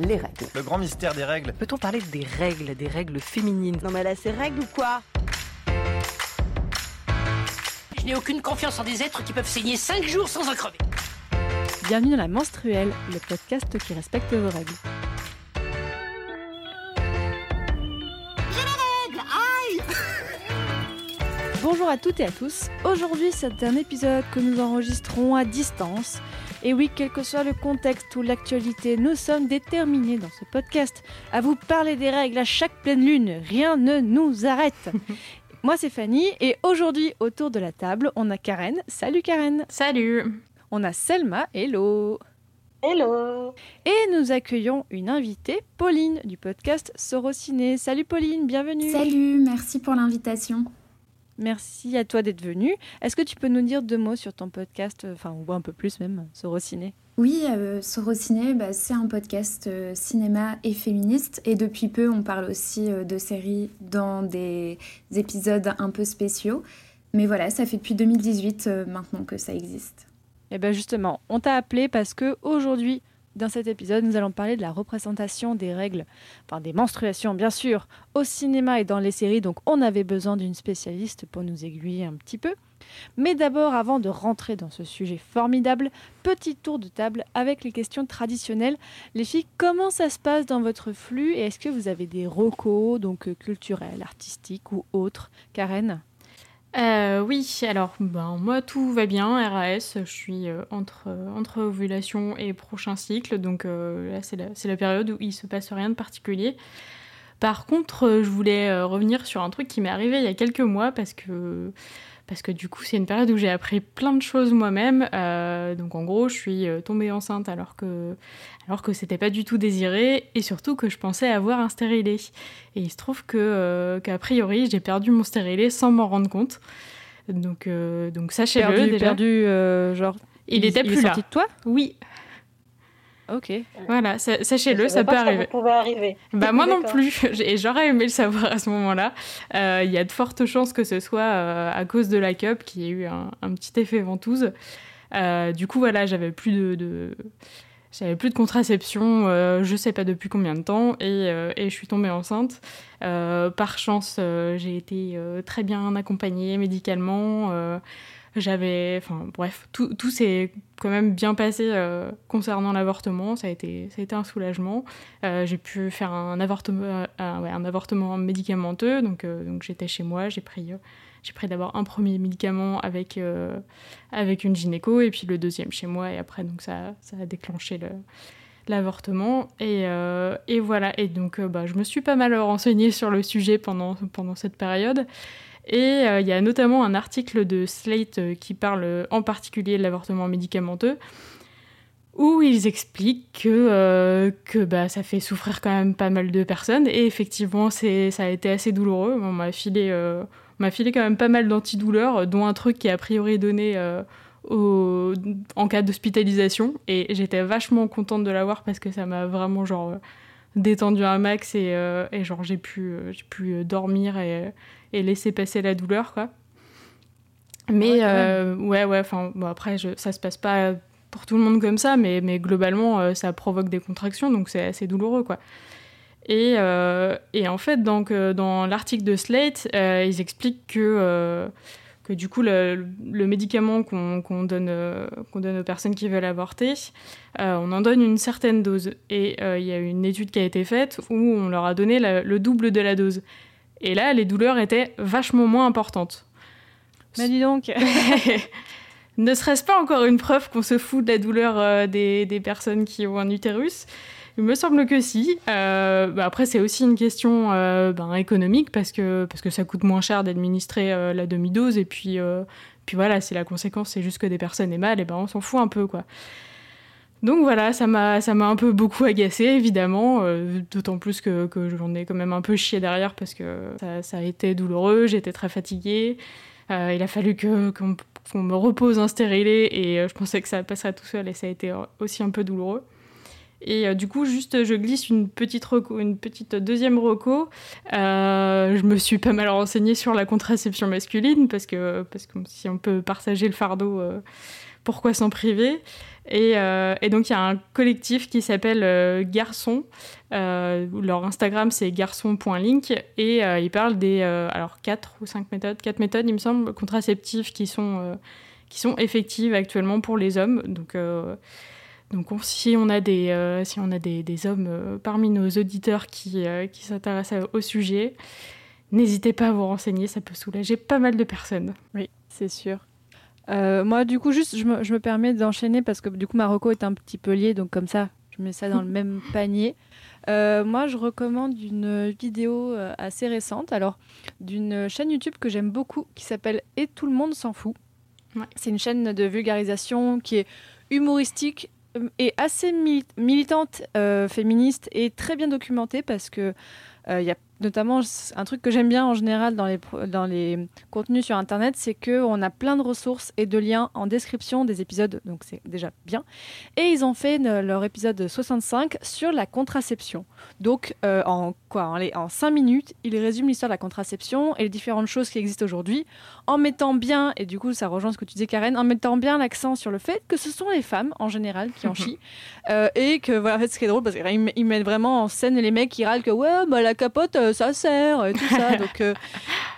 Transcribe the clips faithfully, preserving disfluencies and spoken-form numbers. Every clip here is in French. Les règles. Le grand mystère des règles. Peut-on parler des règles, des règles féminines? Non mais là, c'est règles ou quoi? Je n'ai aucune confiance en des êtres qui peuvent saigner cinq jours sans en crever. Bienvenue dans La Menstruelle, le podcast qui respecte vos règles. Bonjour à toutes et à tous. Aujourd'hui, c'est un épisode que nous enregistrons à distance. Et oui, quel que soit le contexte ou l'actualité, nous sommes déterminés dans ce podcast à vous parler des règles à chaque pleine lune. Rien ne nous arrête. Moi, c'est Fanny et aujourd'hui, autour de la table, on a Karen. Salut Karen. Salut. On a Selma. Hello. Hello. Et nous accueillons une invitée, Pauline, du podcast Sorociné. Salut Pauline, bienvenue. Salut, merci pour l'invitation. Merci à toi d'être venue. Est-ce que tu peux nous dire deux mots sur ton podcast, enfin, ou un peu plus même, Sorociné? Oui, euh, Sorociné, bah, c'est un podcast euh, cinéma et féministe. Et depuis peu, on parle aussi euh, de séries dans des épisodes un peu spéciaux. Mais voilà, ça fait depuis deux mille dix-huit euh, maintenant que ça existe. Et bien justement, on t'a appelé parce qu'aujourd'hui, dans cet épisode, nous allons parler de la représentation des règles, enfin des menstruations bien sûr, au cinéma et dans les séries, donc on avait besoin d'une spécialiste pour nous aiguiller un petit peu. Mais d'abord, avant de rentrer dans ce sujet formidable, petit tour de table avec les questions traditionnelles. Les filles, comment ça se passe dans votre flux et est-ce que vous avez des recos, donc culturels, artistiques ou autres? Karen? Euh, oui, alors ben, moi tout va bien, R A S, je suis euh, entre, euh, entre ovulation et prochain cycle, donc euh, là c'est la, c'est la période où il se passe rien de particulier. Par contre, euh, je voulais euh, revenir sur un truc qui m'est arrivé il y a quelques mois, parce que, parce que du coup c'est une période où j'ai appris plein de choses moi-même, euh, donc en gros je suis tombée enceinte alors que, alors que c'était pas du tout désiré, et surtout que je pensais avoir un stérilet. Et il se trouve que, euh, qu'a priori, j'ai perdu mon stérilet sans m'en rendre compte. Donc, euh, donc sachez-le perdu, déjà. Perdu, euh, genre... Il, il était il plus est là. Sorti de toi? Oui. Ok. Voilà, ça, sachez-le, ça peut arriver. Ça pouvait arriver. Bah moi non plus. Et j'aurais aimé le savoir à ce moment-là. Il euh, y a de fortes chances que ce soit euh, à cause de la cup, qui ait eu un, un petit effet ventouse. Euh, du coup, voilà, j'avais plus de... de... J'avais plus de contraception, euh, je sais pas depuis combien de temps, et, euh, et je suis tombée enceinte. Euh, par chance, euh, j'ai été euh, très bien accompagnée médicalement. Euh, j'avais, enfin bref, tout, tout s'est quand même bien passé euh, concernant l'avortement. Ça a été, ça a été un soulagement. Euh, j'ai pu faire un avortement, euh, ouais, un avortement médicamenteux. Donc, euh, donc j'étais chez moi, j'ai pris, euh, j'ai pris d'abord un premier médicament avec euh, avec une gynéco et puis le deuxième chez moi. Et après, donc ça, ça a déclenché le l'avortement et euh, et voilà. Et donc, euh, bah, je me suis pas mal renseignée sur le sujet pendant pendant cette période. Et il euh, y a notamment un article de Slate euh, qui parle euh, en particulier de l'avortement médicamenteux, où ils expliquent que, euh, que bah, ça fait souffrir quand même pas mal de personnes. Et effectivement, c'est, ça a été assez douloureux. On m'a filé, euh, on m'a filé quand même pas mal d'antidouleurs, dont un truc qui est a priori donné euh, au, en cas d'hospitalisation. Et j'étais vachement contente de l'avoir parce que ça m'a vraiment genre... Euh, détendu un max et, euh, et genre j'ai pu, euh, j'ai pu dormir et, et laisser passer la douleur quoi. Mais ouais euh, ouais, ouais bon, après je, ça se passe pas pour tout le monde comme ça mais, mais globalement euh, ça provoque des contractions donc c'est assez douloureux quoi. Et, euh, et en fait donc, euh, dans l'article de Slate euh, ils expliquent que, euh, que du coup le, le médicament qu'on, qu'on, donne, euh, qu'on donne aux personnes qui veulent avorter Euh, on en donne une certaine dose. Et il euh, y a une étude qui a été faite où on leur a donné la, le double de la dose. Et là, les douleurs étaient vachement moins importantes. Mais dis donc ne serait-ce pas encore une preuve qu'on se fout de la douleur euh, des, des personnes qui ont un utérus? Il me semble que si. Euh, bah après, c'est aussi une question euh, ben, économique parce que, parce que ça coûte moins cher d'administrer euh, la demi-dose. Et puis, euh, puis voilà, si la conséquence, c'est juste que des personnes aient mal, et ben, on s'en fout un peu, quoi. Donc voilà, ça m'a, ça m'a un peu beaucoup agacée, évidemment, euh, d'autant plus que, que j'en ai quand même un peu chié derrière parce que ça, ça a été douloureux, j'étais très fatiguée. Euh, il a fallu que, qu'on, qu'on me repose un stérilet et je pensais que ça passerait tout seul et ça a été aussi un peu douloureux. Et euh, du coup, juste, je glisse une petite, reco, une petite deuxième reco. Euh, je me suis pas mal renseignée sur la contraception masculine parce que, parce que si on peut partager le fardeau... Euh, pourquoi s'en priver ? Et, euh, et donc il y a un collectif qui s'appelle euh, Garçon, euh, leur Instagram c'est garçon point link et euh, ils parlent des euh, alors quatre ou cinq méthodes, quatre méthodes il me semble, contraceptives qui sont, euh, qui sont effectives actuellement pour les hommes. Donc, euh, donc on, si on a des, euh, si on a des, des hommes euh, parmi nos auditeurs qui, euh, qui s'intéressent au sujet, n'hésitez pas à vous renseigner, ça peut soulager pas mal de personnes. Oui, c'est sûr. Euh, moi du coup juste je me, je me permets d'enchaîner parce que du coup Marocco est un petit peu lié, donc comme ça je mets ça dans le même panier. Euh, moi je recommande une vidéo euh, assez récente, alors d'une chaîne YouTube que j'aime beaucoup qui s'appelle Et tout le monde s'en fout ouais. C'est une chaîne de vulgarisation qui est humoristique et assez mili- militante euh, féministe et très bien documentée parce que il euh, y a notamment un truc que j'aime bien en général dans les, dans les contenus sur internet, c'est qu'on a plein de ressources et de liens en description des épisodes, donc c'est déjà bien. Et ils ont fait une, leur épisode soixante-cinq sur la contraception. Donc euh, en, quoi, en, les, en cinq minutes, ils résument l'histoire de la contraception et les différentes choses qui existent aujourd'hui en mettant bien, et du coup ça rejoint ce que tu disais Karen, en mettant bien l'accent sur le fait que ce sont les femmes en général qui en chient. euh, et que voilà, en fait, ce qui est drôle, parce qu'ils mettent vraiment en scène les mecs qui râlent que ouais, bah, la capote, euh, ça sert et tout ça, donc euh,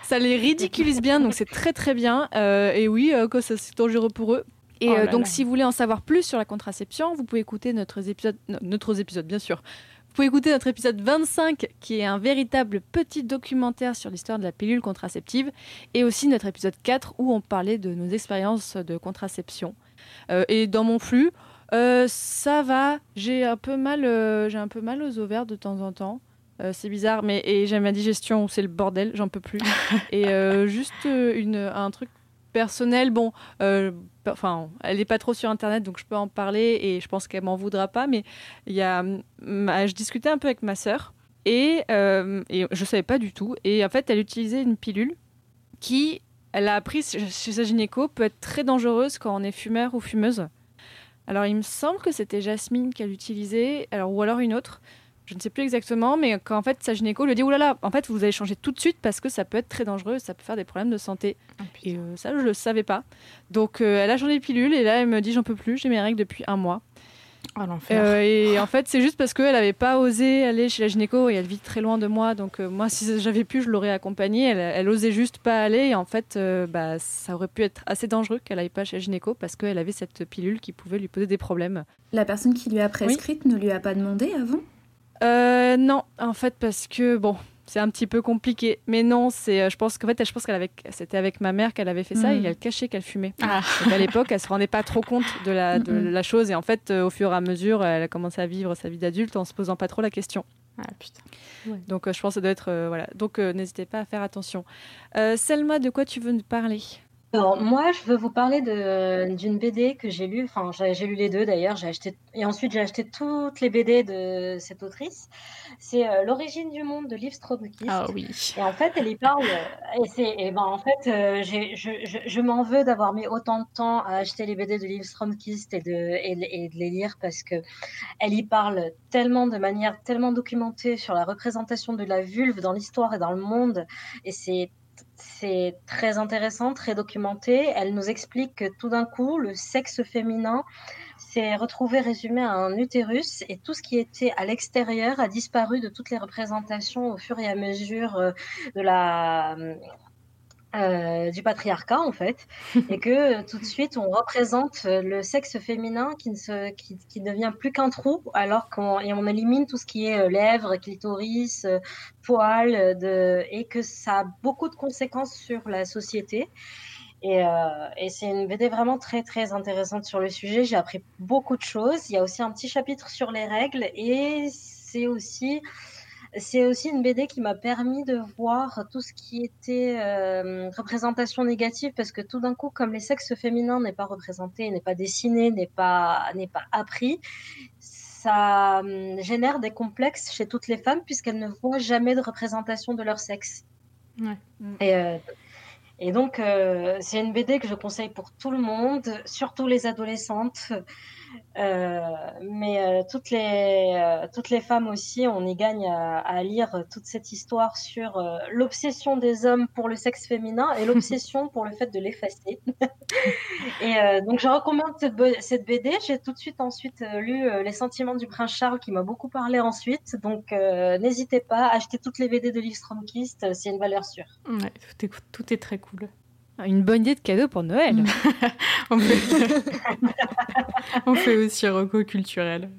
ça les ridiculise bien, donc c'est très très bien. Euh, et oui, euh, que ça, c'est dangereux pour eux. Et oh là euh, donc là. Si vous voulez en savoir plus sur la contraception, vous pouvez écouter notre épisode, non, notre épisode bien sûr. Vous pouvez écouter notre épisode vingt-cinq qui est un véritable petit documentaire sur l'histoire de la pilule contraceptive, et aussi notre épisode quatre où on parlait de nos expériences de contraception. Euh, et dans mon flux, euh, ça va. J'ai un peu mal, euh, j'ai un peu mal aux ovaires de temps en temps. Euh, c'est bizarre, mais et j'ai ma digestion, c'est le bordel, j'en peux plus. Et euh, juste euh, une, un truc personnel, bon, euh, per, enfin, elle n'est pas trop sur Internet, donc je peux en parler et je pense qu'elle m'en voudra pas, mais y a, je discutais un peu avec ma sœur et, euh, et je ne savais pas du tout. Et en fait, elle utilisait une pilule qui, elle a appris chez sa gynéco, peut être très dangereuse quand on est fumeur ou fumeuse. Alors, il me semble que c'était Jasmine qu'elle utilisait, alors, ou alors une autre. Je ne sais plus exactement, mais quand en fait sa gynéco lui dit « Ouh là là, en fait vous allez changer tout de suite parce que ça peut être très dangereux, ça peut faire des problèmes de santé. Oh » Et euh, ça, je ne le savais pas. Donc euh, elle a changé de pilule et là, elle me dit « J'en peux plus, j'ai mes règles depuis un mois. » Oh l'enfer. Euh, et en fait, c'est juste parce qu'elle n'avait pas osé aller chez la gynéco et elle vit très loin de moi. Donc euh, moi, si j'avais pu, je l'aurais accompagnée. Elle n'osait juste pas aller. Et en fait, euh, bah, ça aurait pu être assez dangereux qu'elle n'aille pas chez la gynéco parce qu'elle avait cette pilule qui pouvait lui poser des problèmes. La personne qui lui a prescrite oui. ne lui a pas demandé avant ? Euh, non, en fait, parce que bon, c'est un petit peu compliqué. Mais non, c'est, je pense qu'en fait, je pense qu'elle avait, c'était avec ma mère qu'elle avait fait ça mmh. et elle cachait qu'elle fumait. Ah. Donc à l'époque, elle se rendait pas trop compte de la, de mmh. la chose. Et en fait, au fur et à mesure, elle a commencé à vivre sa vie d'adulte en se posant pas trop la question. Ah putain. Ouais. Donc, euh, je pense que ça doit être euh, voilà. Donc, euh, n'hésitez pas à faire attention. Euh, Selma, de quoi tu veux nous parler ? Alors moi, je veux vous parler de, d'une B D que j'ai lue. Enfin, j'ai, j'ai lu les deux d'ailleurs. J'ai acheté et ensuite j'ai acheté toutes les B D de cette autrice. C'est euh, L'Origine du Monde de Liv Strömquist. Ah oui. Et en fait, elle y parle. Et c'est et ben en fait, euh, j'ai, je, je, je m'en veux d'avoir mis autant de temps à acheter les B D de Liv Strömquist et de et, et de les lire parce que elle y parle tellement de manière tellement documentée sur la représentation de la vulve dans l'histoire et dans le monde. Et c'est C'est très intéressant, très documenté. Elle nous explique que tout d'un coup, le sexe féminin s'est retrouvé résumé à un utérus et tout ce qui était à l'extérieur a disparu de toutes les représentations au fur et à mesure de la... Euh, du patriarcat en fait, et que euh, tout de suite on représente euh, le sexe féminin qui ne se, qui, qui devient plus qu'un trou, alors qu'on et on élimine tout ce qui est euh, lèvres, clitoris, euh, poils, euh, de, et que ça a beaucoup de conséquences sur la société. Et, euh, et c'est une B D vraiment très très intéressante sur le sujet. J'ai appris beaucoup de choses. Il y a aussi un petit chapitre sur les règles, et c'est aussi C'est aussi une B D qui m'a permis de voir tout ce qui était euh, représentation négative, parce que tout d'un coup, comme les sexes féminins n'est pas représenté, n'est pas dessiné, n'est pas, n'est pas appris, ça euh, génère des complexes chez toutes les femmes puisqu'elles ne voient jamais de représentation de leur sexe. Ouais. Et, euh, et donc, euh, c'est une B D que je conseille pour tout le monde, surtout les adolescentes. Euh, mais euh, toutes les euh, toutes les femmes aussi, on y gagne à, à lire toute cette histoire sur euh, l'obsession des hommes pour le sexe féminin et l'obsession pour le fait de l'effacer. Et euh, donc je recommande cette, b- cette B D. J'ai tout de suite ensuite euh, lu euh, Les Sentiments du Prince Charles, qui m'a beaucoup parlé ensuite. Donc euh, n'hésitez pas, achetez toutes les B D de Liv Strömquist, c'est une valeur sûre. Ouais, tout est tout est très cool. Une bonne idée de cadeau pour Noël. On fait... On fait aussi reco culturel.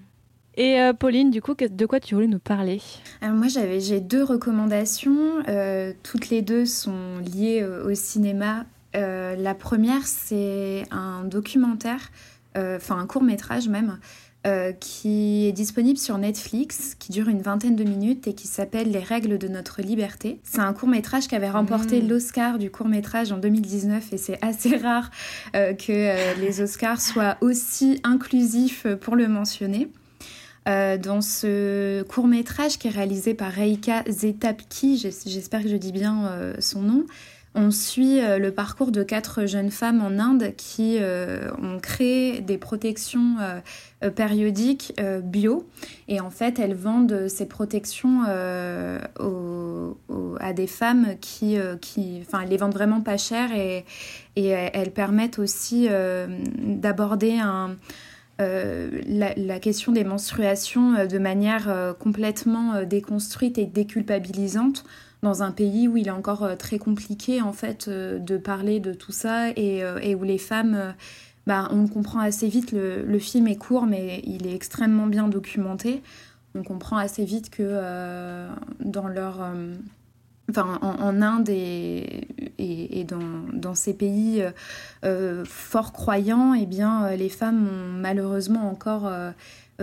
Et euh, Pauline, du coup, de quoi tu voulais nous parler ? Alors moi, j'avais, j'ai deux recommandations. Euh, toutes les deux sont liées au, au cinéma. Euh, la première, c'est un documentaire, enfin euh, un court-métrage même, euh, qui est disponible sur Netflix, qui dure une vingtaine de minutes et qui s'appelle « Les règles de notre liberté ». C'est un court-métrage qui avait remporté mmh. l'Oscar du court-métrage en deux mille dix-neuf, et c'est assez rare euh, que euh, les Oscars soient aussi inclusifs euh, pour le mentionner. Euh, dans ce court-métrage qui est réalisé par Reika Zetapki, j'espère que je dis bien euh, son nom, on suit euh, le parcours de quatre jeunes femmes en Inde qui euh, ont créé des protections euh, Euh, périodiques euh, bio, et en fait elles vendent ces protections euh, aux, aux, à des femmes qui euh, qui enfin elles les vendent vraiment pas cher, et et elles permettent aussi euh, d'aborder un euh, la, la question des menstruations euh, de manière euh, complètement euh, déconstruite et déculpabilisante, dans un pays où il est encore euh, très compliqué en fait euh, de parler de tout ça, et euh, et où les femmes euh, Bah, on comprend assez vite, le, le film est court, mais il est extrêmement bien documenté. On comprend assez vite que euh, dans leur, euh, enfin, en, en Inde et, et, et dans, dans ces pays euh, fort croyants, eh bien, les femmes ont malheureusement encore euh,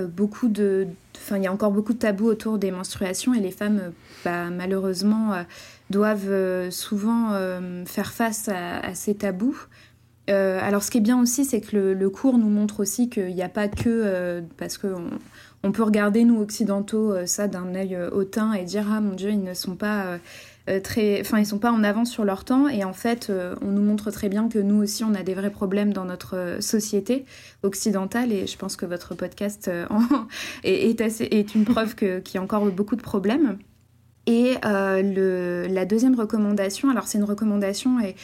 beaucoup de... Enfin, il y a encore beaucoup de tabous autour des menstruations, et les femmes, bah, malheureusement, euh, doivent souvent euh, faire face à, à ces tabous. Euh, alors ce qui est bien aussi, c'est que le, le cours nous montre aussi qu'il n'y a pas que... Euh, parce qu'on on peut regarder, nous occidentaux, euh, ça d'un œil euh, hautain et dire « Ah mon Dieu, ils ne sont pas euh, très... Enfin, ils sont pas en avance sur leur temps. » Et en fait, euh, on nous montre très bien que nous aussi, on a des vrais problèmes dans notre société occidentale. Et je pense que votre podcast euh, est, assez, est une preuve que, qu'il y a encore beaucoup de problèmes. Et euh, le, la deuxième recommandation, alors c'est une recommandation... et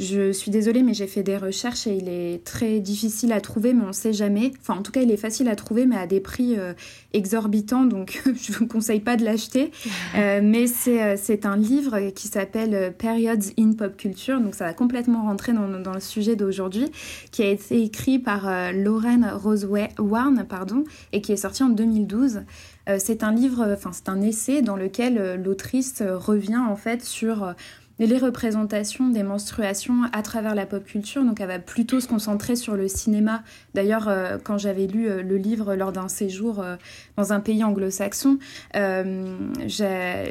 je suis désolée, mais j'ai fait des recherches et il est très difficile à trouver, mais on ne sait jamais. Enfin, en tout cas, il est facile à trouver, mais à des prix euh, exorbitants, donc je ne vous conseille pas de l'acheter. Euh, mais c'est, c'est un livre qui s'appelle « Periods in Pop Culture », donc ça va complètement rentrer dans, dans le sujet d'aujourd'hui, qui a été écrit par euh, Lauren Rose-Warne, pardon, et qui est sorti en deux mille douze. Euh, c'est un livre, enfin, c'est un essai dans lequel euh, l'autrice euh, revient, en fait, sur... Euh, les représentations des menstruations à travers la pop culture. Donc elle va plutôt se concentrer sur le cinéma. D'ailleurs, euh, quand j'avais lu euh, le livre lors d'un séjour euh, dans un pays anglo-saxon, euh, j'ai,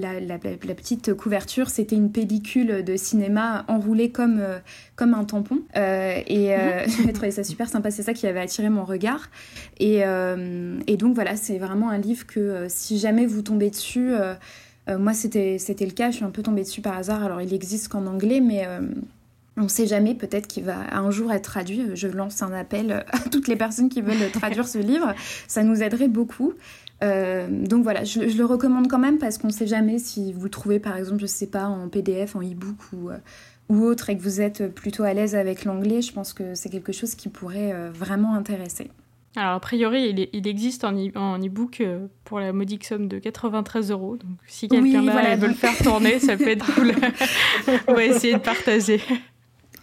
la, la, la petite couverture, c'était une pellicule de cinéma enroulée comme, euh, comme un tampon. Euh, et euh, j'ai trouvé ça super sympa, c'est ça qui avait attiré mon regard. Et, euh, et donc voilà, c'est vraiment un livre que euh, si jamais vous tombez dessus... Euh, Moi, c'était, c'était le cas. Je suis un peu tombée dessus par hasard. Alors, il n'existe qu'en anglais, mais euh, on ne sait jamais. Peut-être qu'il va un jour être traduit. Je lance un appel à toutes les personnes qui veulent traduire ce livre. Ça nous aiderait beaucoup. Euh, donc, voilà. Je, je le recommande quand même parce qu'on ne sait jamais si vous le trouvez, par exemple, je ne sais pas, en P D F, en e-book ou, euh, ou autre, et que vous êtes plutôt à l'aise avec l'anglais. Je pense que c'est quelque chose qui pourrait euh, vraiment intéresser. Alors, a priori, il, est, il existe en e-book pour la modique somme de quatre-vingt-treize euros. Donc, si quelqu'un oui, là, voilà, veut donc... le faire tourner, ça peut être cool. On va essayer de partager.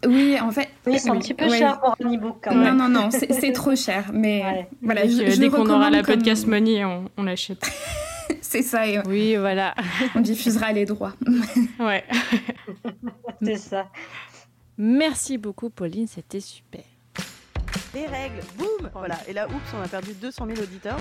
Oui, en fait... Oui, c'est un petit peu ouais. cher pour un e-book, quand même. Non, non, non, c'est, c'est trop cher. Mais ouais. voilà, donc, je, je dès qu'on aura la comme... podcast money, on, on l'achète. C'est ça. Et oui, voilà. On diffusera les droits. Ouais. C'est ça. Merci beaucoup, Pauline. C'était super. Les règles, boum, voilà. Et là, oups, on a perdu deux cent mille auditeurs.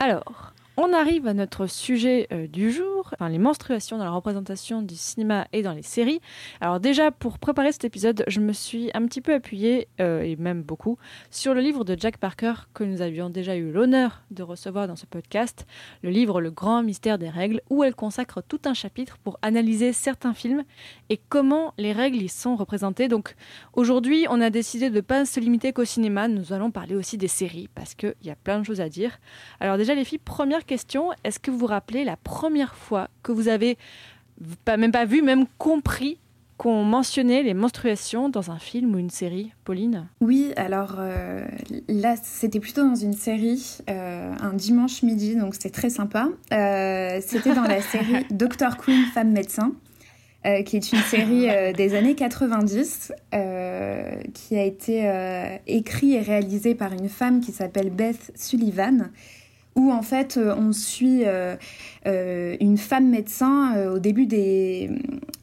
Alors, on arrive à notre sujet euh, du jour. l'amour, enfin les menstruations dans la représentation du cinéma et dans les séries. Alors déjà, pour préparer cet épisode, je me suis un petit peu appuyée, euh, et même beaucoup, sur le livre de Jack Parker que nous avions déjà eu l'honneur de recevoir dans ce podcast, le livre Le Grand mystère des règles, où elle consacre tout un chapitre pour analyser certains films et comment les règles y sont représentées. Donc aujourd'hui, on a décidé de ne pas se limiter qu'au cinéma, nous allons parler aussi des séries, parce qu'il y a plein de choses à dire. Alors déjà les filles, première question, est-ce que vous vous rappelez la première fois que vous avez, pas, même pas vu, même compris, qu'on mentionnait les menstruations dans un film ou une série, Pauline? Oui, alors euh, là, c'était plutôt dans une série, euh, un dimanche midi, donc c'était très sympa. Euh, c'était dans la série Docteur Quinn, femme médecin, euh, qui est une série euh, des années quatre-vingt-dix, euh, qui a été euh, écrite et réalisée par une femme qui s'appelle Beth Sullivan, où en fait on suit euh, euh, une femme médecin euh, au début des,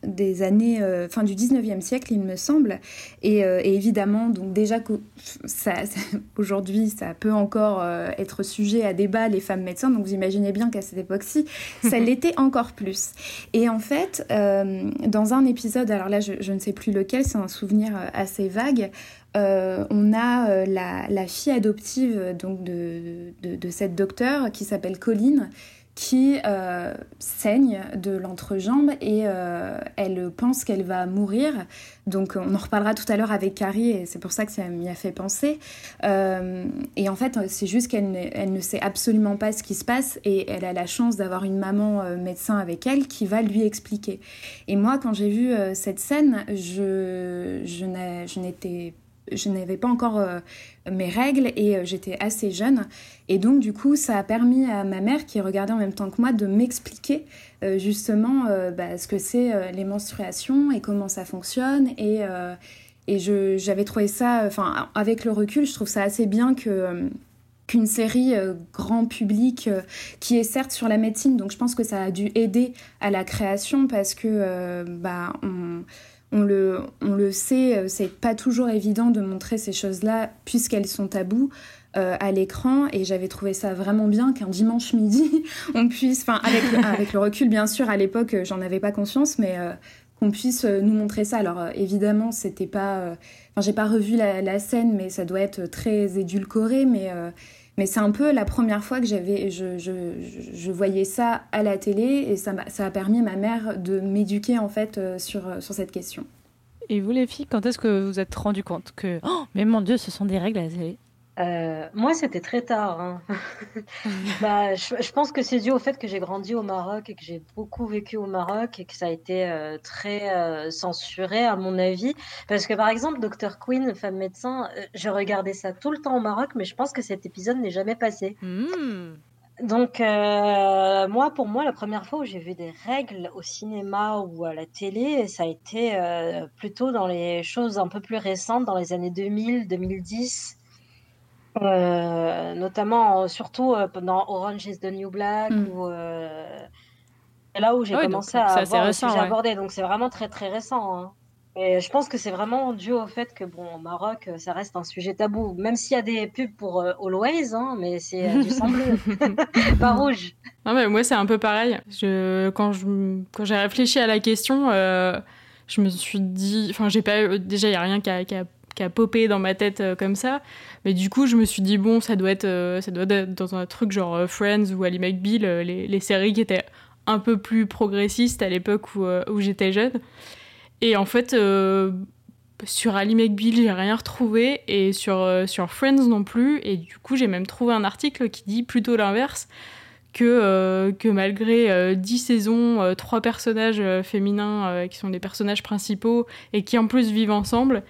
des années, euh, fin du dix-neuvième siècle il me semble, et, euh, et évidemment donc déjà que ça, ça, aujourd'hui ça peut encore euh, être sujet à débat, les femmes médecins, donc vous imaginez bien qu'à cette époque-ci ça l'était encore plus. Et en fait euh, dans un épisode, alors là je, je ne sais plus lequel, c'est un souvenir assez vague, Euh, on a euh, la, la fille adoptive donc de, de, de cette docteure qui s'appelle Colleen, qui euh, saigne de l'entrejambe et euh, elle pense qu'elle va mourir. Donc on en reparlera tout à l'heure avec Carrie et c'est pour ça que ça m'y a fait penser. Euh, et en fait c'est juste qu'elle ne, elle ne sait absolument pas ce qui se passe et elle a la chance d'avoir une maman euh, médecin avec elle qui va lui expliquer. Et moi quand j'ai vu euh, cette scène, je, je, n'a, je n'étais pas... Je n'avais pas encore euh, mes règles et euh, j'étais assez jeune. Et donc, du coup, ça a permis à ma mère, qui regardait en même temps que moi, de m'expliquer euh, justement euh, bah, ce que c'est euh, les menstruations et comment ça fonctionne. Et, euh, et je, j'avais trouvé ça... Enfin, euh, avec le recul, je trouve ça assez bien que... Euh, qu'une série euh, grand public euh, qui est certes sur la médecine, donc je pense que ça a dû aider à la création parce que, euh, bah, on... On le, on le sait, c'est pas toujours évident de montrer ces choses-là puisqu'elles sont taboues euh, à l'écran. Et j'avais trouvé ça vraiment bien qu'un dimanche midi, on puisse, enfin avec, avec le recul bien sûr, à l'époque j'en avais pas conscience, mais euh, qu'on puisse nous montrer ça. Alors euh, évidemment c'était pas, enfin euh, j'ai pas revu la, la scène, mais ça doit être très édulcoré, mais euh, mais c'est un peu la première fois que j'avais, je, je, je voyais ça à la télé et ça, ça a permis à ma mère de m'éduquer en fait sur, sur cette question. Et vous les filles, quand est-ce que vous vous êtes rendu compte que, oh, mais mon Dieu, ce sont des règles à la télé? Euh, moi, c'était très tard. Hein. bah, je, je pense que c'est dû au fait que j'ai grandi au Maroc et que j'ai beaucoup vécu au Maroc et que ça a été euh, très euh, censuré, à mon avis. Parce que, par exemple, Docteur Quinn, femme médecin, euh, je regardais ça tout le temps au Maroc, mais je pense que cet épisode n'est jamais passé. Mmh. Donc, euh, moi, pour moi, la première fois où j'ai vu des règles au cinéma ou à la télé, ça a été euh, plutôt dans les choses un peu plus récentes, dans les années deux mille, deux mille dix. Euh, notamment euh, surtout euh, dans Orange is the New Black mm. où, euh, c'est là où j'ai oui, commencé donc, à avoir récent, le sujet ouais. abordé, donc c'est vraiment très très récent hein. Et je pense que c'est vraiment dû au fait que bon, au Maroc ça reste un sujet tabou, même s'il y a des pubs pour euh, Always hein, mais c'est euh, du sang bleu pas rouge. Non, mais moi c'est un peu pareil, je, quand, je, quand j'ai réfléchi à la question euh, je me suis dit enfin j'ai pas, déjà il n'y a rien qui a, qui a qui a popé dans ma tête euh, comme ça. Mais du coup, je me suis dit, bon, ça doit être, euh, ça doit être dans un truc genre euh, Friends ou Ali McBeal, euh, les, les séries qui étaient un peu plus progressistes à l'époque où, euh, où j'étais jeune. Et en fait, euh, sur Ali McBeal, j'ai rien retrouvé, et sur, euh, sur Friends non plus. Et du coup, j'ai même trouvé un article qui dit plutôt l'inverse, que, euh, que malgré euh, dix saisons, euh, trois personnages euh, féminins euh, qui sont les personnages principaux et qui en plus vivent ensemble,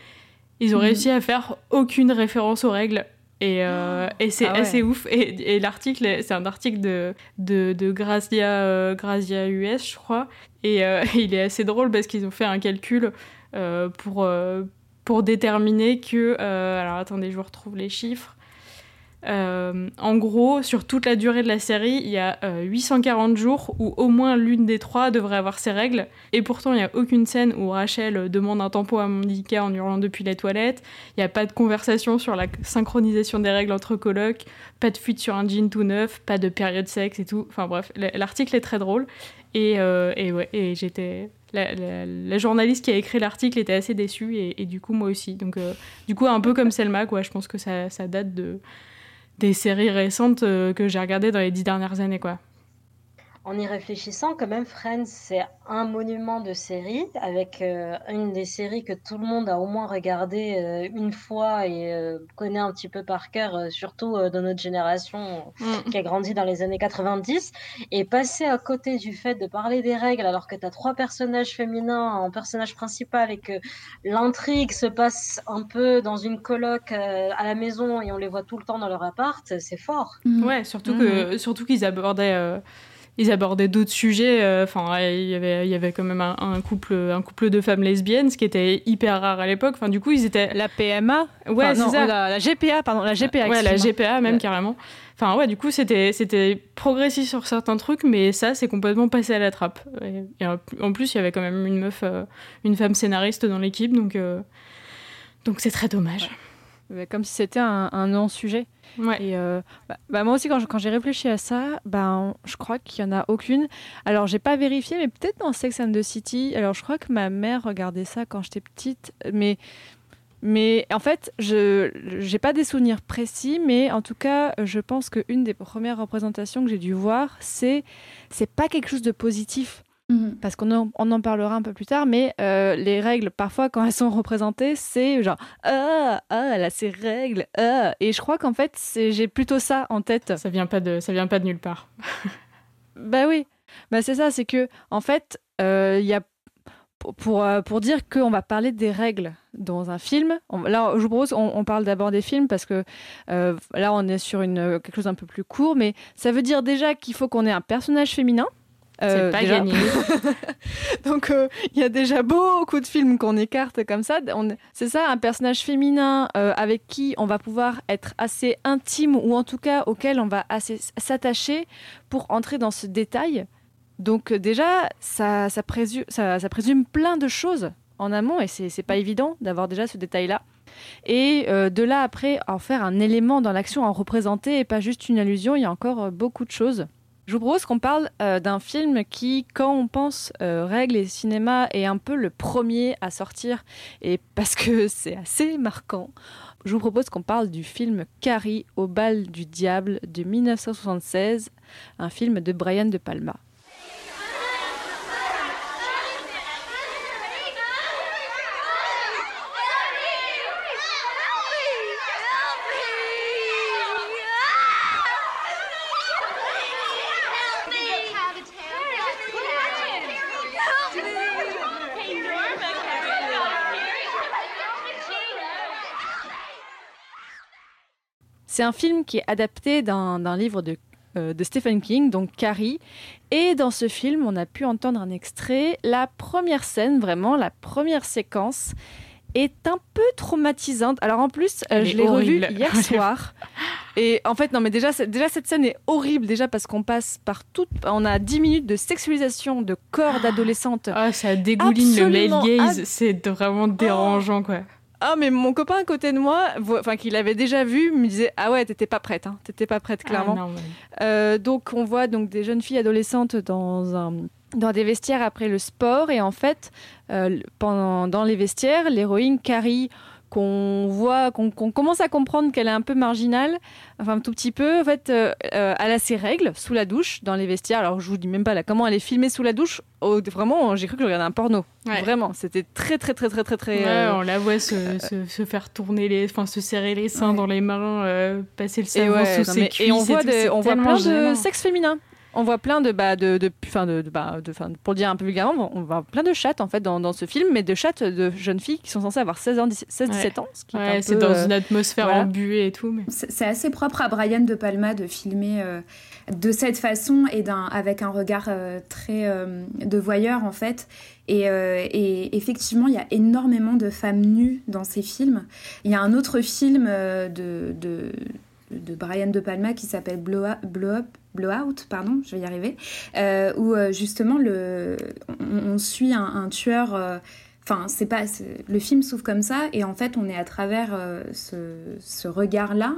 ils ont réussi à faire aucune référence aux règles. Et, euh, et c'est ah ouais. assez ouf. Et, et l'article, c'est un article de, de, de Grazia, euh, Grazia U S, je crois. Et euh, il est assez drôle parce qu'ils ont fait un calcul euh, pour, euh, pour déterminer que... Euh, alors attendez, je vous retrouve les chiffres. Euh, en gros, sur toute la durée de la série, il y a euh, huit cent quarante jours où au moins l'une des trois devrait avoir ses règles. Et pourtant, il n'y a aucune scène où Rachel demande un tampon à Monica en hurlant depuis la toilette. Il n'y a pas de conversation sur la synchronisation des règles entre colocs, pas de fuite sur un jean tout neuf, pas de période sexe et tout. Enfin bref, l'article est très drôle. Et, euh, et, ouais, et j'étais... La, la, la journaliste qui a écrit l'article était assez déçue, et, et du coup, moi aussi. Donc, euh, du coup, un peu comme Selma, quoi. Je pense que ça, ça date de, des séries récentes euh, que j'ai regardées dans les dix dernières années, quoi. En y réfléchissant, quand même, Friends, c'est un monument de série, avec euh, une des séries que tout le monde a au moins regardé euh, une fois et euh, connaît un petit peu par cœur, euh, surtout euh, dans notre génération mmh. qui a grandi dans les années quatre-vingt-dix. Et passer à côté du fait de parler des règles alors que tu as trois personnages féminins en personnage principal et que l'intrigue se passe un peu dans une coloc euh, à la maison et on les voit tout le temps dans leur appart, c'est fort. Mmh. Ouais, surtout, mmh. que, surtout qu'ils abordaient... Euh... Ils abordaient d'autres sujets. Enfin, il y avait, il y avait quand même un, un couple, un couple de femmes lesbiennes, ce qui était hyper rare à l'époque. Enfin, du coup, ils étaient la P M A, ouais, enfin, c'est non, ça, la, la G P A, pardon, la G P A, ouais, la G P A même ouais. carrément. Enfin, ouais, du coup, c'était, c'était progressif sur certains trucs, mais ça, c'est complètement passé à la trappe. Et, et en plus, il y avait quand même une meuf, euh, une femme scénariste dans l'équipe, donc, euh, donc c'est très dommage. Ouais. Comme si c'était un, un non-sujet. Ouais. Et euh, bah, bah moi aussi quand, je, quand j'ai réfléchi à ça, bah on, je crois qu'il y en a aucune. Alors j'ai pas vérifié, mais peut-être dans Sex and the City. Alors je crois que ma mère regardait ça quand j'étais petite, mais mais en fait je j'ai pas des souvenirs précis, mais en tout cas je pense que une des premières représentations que j'ai dû voir, c'est c'est pas quelque chose de positif. Mmh. Parce qu'on en, on en parlera un peu plus tard, mais euh, les règles, parfois, quand elles sont représentées, c'est genre « Ah, ah, elle a ses règles, ah !» Et je crois qu'en fait, c'est, j'ai plutôt ça en tête. Ça vient pas de, ça vient pas de nulle part. Bah oui, bah c'est ça, c'est que, en fait, euh, y a, pour, pour dire qu'on va parler des règles dans un film, on, là, je vous propose, on, on parle d'abord des films, parce que euh, là, on est sur une, quelque chose d'un peu plus court, mais ça veut dire déjà qu'il faut qu'on ait un personnage féminin. C'est euh, pas déjà... gagné. Donc, il euh, y a déjà beaucoup de films qu'on écarte comme ça. On... C'est ça, un personnage féminin euh, avec qui on va pouvoir être assez intime, ou en tout cas auquel on va assez s'attacher pour entrer dans ce détail. Donc, euh, déjà, ça, ça, présume, ça, ça présume plein de choses en amont, et c'est, c'est pas évident d'avoir déjà ce détail-là. Et euh, de là, après, en faire un élément dans l'action, en représenter, et pas juste une allusion. Il y a encore euh, beaucoup de choses. Je vous propose qu'on parle euh, d'un film qui, quand on pense euh, règles et cinéma, est un peu le premier à sortir, et parce que c'est assez marquant. Je vous propose qu'on parle du film Carrie au bal du diable de dix-neuf cent soixante-seize, un film de Brian De Palma. C'est un film qui est adapté d'un, d'un livre de, euh, de Stephen King, donc Carrie. Et dans ce film, on a pu entendre un extrait. La première scène, vraiment, la première séquence est un peu traumatisante. Alors en plus, euh, je l'ai horrible. revue hier soir. Et en fait, non mais déjà, déjà cette scène est horrible, déjà parce qu'on passe par toute... On a dix minutes de sexualisation de corps d'adolescente. Ah, oh, ça dégouline absolument le male gaze. Ab... C'est vraiment dérangeant, oh. quoi. Ah, mais mon copain à côté de moi, enfin qui l'avait déjà vu, me disait « Ah ouais, t'étais pas prête, hein. T'étais pas prête, clairement. Ah, » mais... euh, Donc, on voit donc, des jeunes filles adolescentes dans, un, dans des vestiaires après le sport. Et en fait, euh, pendant, dans les vestiaires, l'héroïne Carrie, qu'on voit, qu'on, qu'on commence à comprendre qu'elle est un peu marginale, enfin un tout petit peu, en fait, euh, euh, elle a ses règles sous la douche, dans les vestiaires. Alors, je vous dis même pas là, comment elle est filmée sous la douche. Oh, vraiment, j'ai cru que je regardais un porno. Ouais. Vraiment, c'était très, très, très, très, très, très... Ouais, euh... on la voit se, euh... se, se faire tourner les... Enfin, se serrer les seins ouais. dans les mains, euh, passer le savon ouais, sous non, ses cuisses. Et on voit, et tout, de, on voit plein gênant. de sexe féminin. On voit plein de... Bah, de, de, fin, de, de, bah, de fin, pour le dire un peu vulgairement, on voit plein de chattes, en fait, dans, dans ce film, mais de chattes de jeunes filles qui sont censées avoir seize, dix-sept ans. Ce qui ouais, est un c'est peu, dans euh, une atmosphère voilà. embuée et tout. Mais... C'est, c'est assez propre à Brian De Palma de filmer... Euh... de cette façon et d'un, avec un regard euh, très euh, de voyeur en fait et, euh, et effectivement il y a énormément de femmes nues dans ces films. Il y a un autre film euh, de, de, de Brian De Palma qui s'appelle Blow Up, Blow Up, Blowout, pardon, je vais y arriver, euh, où euh, justement le, on, on suit un, un tueur euh, Enfin, c'est pas, c'est, le film s'ouvre comme ça et en fait, on est à travers euh, ce, ce regard-là.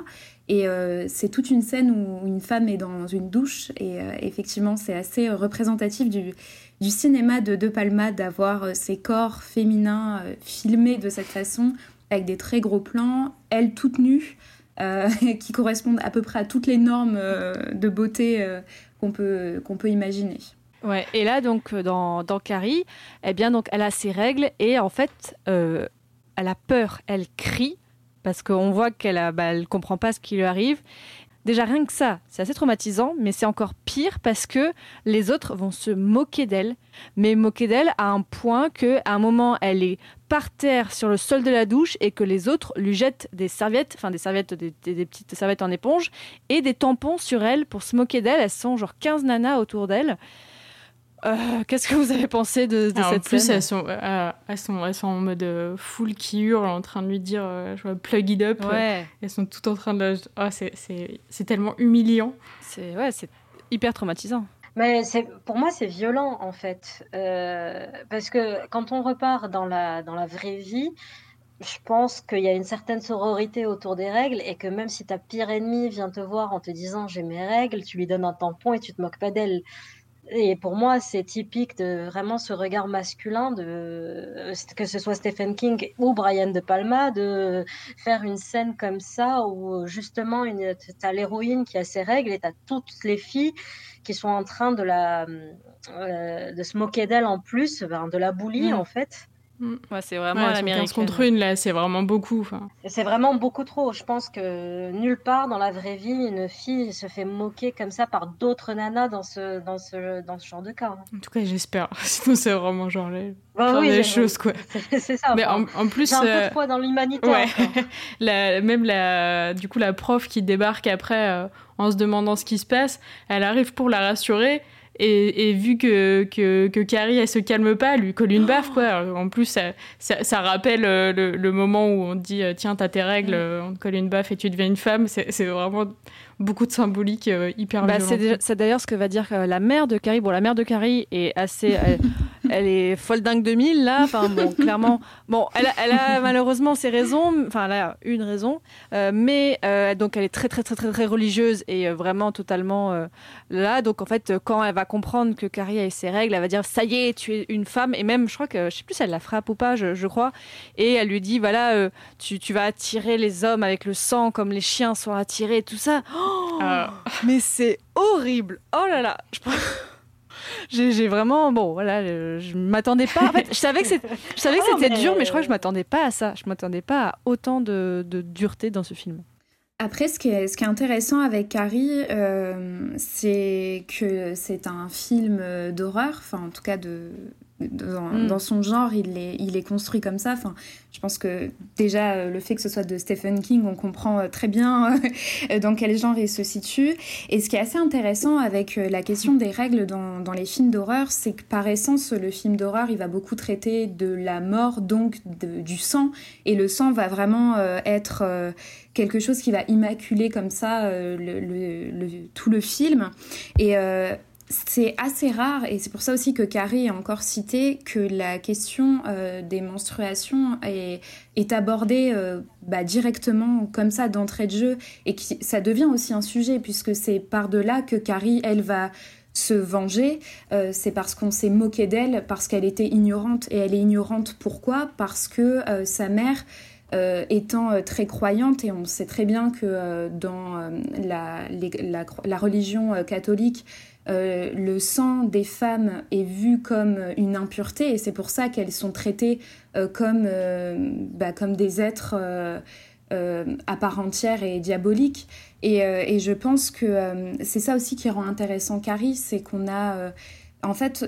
Et euh, c'est toute une scène où une femme est dans une douche. Et euh, effectivement, c'est assez euh, représentatif du, du cinéma de De Palma d'avoir euh, ces corps féminins euh, filmés de cette façon, avec des très gros plans, elles toutes nues, euh, qui correspondent à peu près à toutes les normes euh, de beauté euh, qu'on peut, qu'on peut imaginer. Ouais, et là donc dans dans Carrie, eh bien donc elle a ses règles et en fait euh, elle a peur, elle crie parce qu'on voit qu'elle a, bah, elle comprend pas ce qui lui arrive. Déjà rien que ça, c'est assez traumatisant, mais c'est encore pire parce que les autres vont se moquer d'elle, mais moquer d'elle à un point que à un moment elle est par terre sur le sol de la douche et que les autres lui jettent des serviettes, enfin des serviettes, des, des, des petites serviettes en éponge et des tampons sur elle pour se moquer d'elle. Elles sont genre quinze nanas autour d'elle. Euh, qu'est-ce que vous avez pensé de, de cette scène ? En plus, elles sont, euh, elles, sont, elles sont en mode euh, full qui hurle, en train de lui dire euh, je vois, plug it up. Ouais. Euh, elles sont toutes en train de. Oh, c'est, c'est, c'est tellement humiliant. C'est, ouais, c'est hyper traumatisant. Mais c'est, pour moi, c'est violent en fait. Euh, parce que quand on repart dans la, dans la vraie vie, je pense qu'il y a une certaine sororité autour des règles et que même si ta pire ennemie vient te voir en te disant j'ai mes règles, tu lui donnes un tampon et tu te moques pas d'elle. Et pour moi, c'est typique de vraiment ce regard masculin, de, que ce soit Stephen King ou Brian De Palma, de faire une scène comme ça où justement une, t'as l'héroïne qui a ses règles et t'as toutes les filles qui sont en train de, la, euh, de se moquer d'elle en plus, ben, de la bully mmh. en fait. Mmh. Ouais, c'est vraiment ouais, l'américaine. quinze contre une, là, c'est vraiment beaucoup. Fin. C'est vraiment beaucoup trop. Je pense que nulle part dans la vraie vie, une fille se fait moquer comme ça par d'autres nanas dans ce, dans ce, dans ce genre de cas. Hein. En tout cas, j'espère. Sinon, c'est vraiment genre les, bah, genre oui, les choses, quoi. C'est, c'est ça. Mais en, en plus, j'ai un euh... peu de foi dans l'humanité. Ouais. la, même la, du coup, la prof qui débarque après euh, en se demandant ce qui se passe, elle arrive pour la rassurer. Et, et vu que, que, que Carrie, elle se calme pas, elle lui colle une baffe, quoi. Alors, en plus, ça, ça, ça rappelle euh, le, le moment où on dit « Tiens, t'as tes règles, euh, on te colle une baffe et tu deviens une femme ». C'est, c'est vraiment beaucoup de symbolique euh, hyper bah, violente. C'est, déjà, c'est d'ailleurs ce que va dire euh, la mère de Carrie. Bon, la mère de Carrie est assez... Elle, elle est folle dingue de mille, là. Enfin, bon, clairement... Bon, elle a, elle a malheureusement ses raisons. Enfin, elle a une raison. Euh, mais, euh, donc, elle est très, très, très, très, très religieuse et euh, vraiment totalement euh, là. Donc, en fait, quand elle va comprendre que Carrie a ses règles, elle va dire ça y est, tu es une femme, et même je crois que je sais plus si elle la frappe ou pas, je, je crois, et elle lui dit voilà, euh, tu, tu vas attirer les hommes avec le sang comme les chiens sont attirés, tout ça. Oh, euh... mais c'est horrible, oh là là, je pense. J'ai, j'ai vraiment bon voilà je, je m'attendais pas en fait, je savais que c'était, je savais que c'était dur, mais je crois que je m'attendais pas à ça, je m'attendais pas à autant de, de dureté dans ce film. Après, ce qui est, ce qui est intéressant avec Carrie, euh, c'est que c'est un film d'horreur, enfin, en tout cas, de, de, dans, mm. dans son genre, il est, il est construit comme ça. Enfin, je pense que déjà, le fait que ce soit de Stephen King, on comprend très bien dans quel genre il se situe. Et ce qui est assez intéressant avec la question des règles dans, dans les films d'horreur, c'est que par essence, le film d'horreur, il va beaucoup traiter de la mort, donc de, du sang. Et le sang va vraiment euh, être... Euh, quelque chose qui va immaculer comme ça euh, le, le, le, tout le film. Et euh, c'est assez rare, et c'est pour ça aussi que Carrie est encore citée, que la question euh, des menstruations est, est abordée euh, bah, directement comme ça d'entrée de jeu, et qui, ça devient aussi un sujet, puisque c'est par-delà que Carrie, elle, va se venger. Euh, c'est parce qu'on s'est moqué d'elle, parce qu'elle était ignorante. Et elle est ignorante pourquoi ? Parce que euh, sa mère... Euh, étant euh, très croyante, et on sait très bien que euh, dans euh, la, les, la, la religion euh, catholique, euh, le sang des femmes est vu comme une impureté, et c'est pour ça qu'elles sont traitées euh, comme, euh, bah, comme des êtres euh, euh, à part entière et diaboliques. Et, euh, et je pense que euh, c'est ça aussi qui rend intéressant Carrie, c'est qu'on a... Euh, en fait...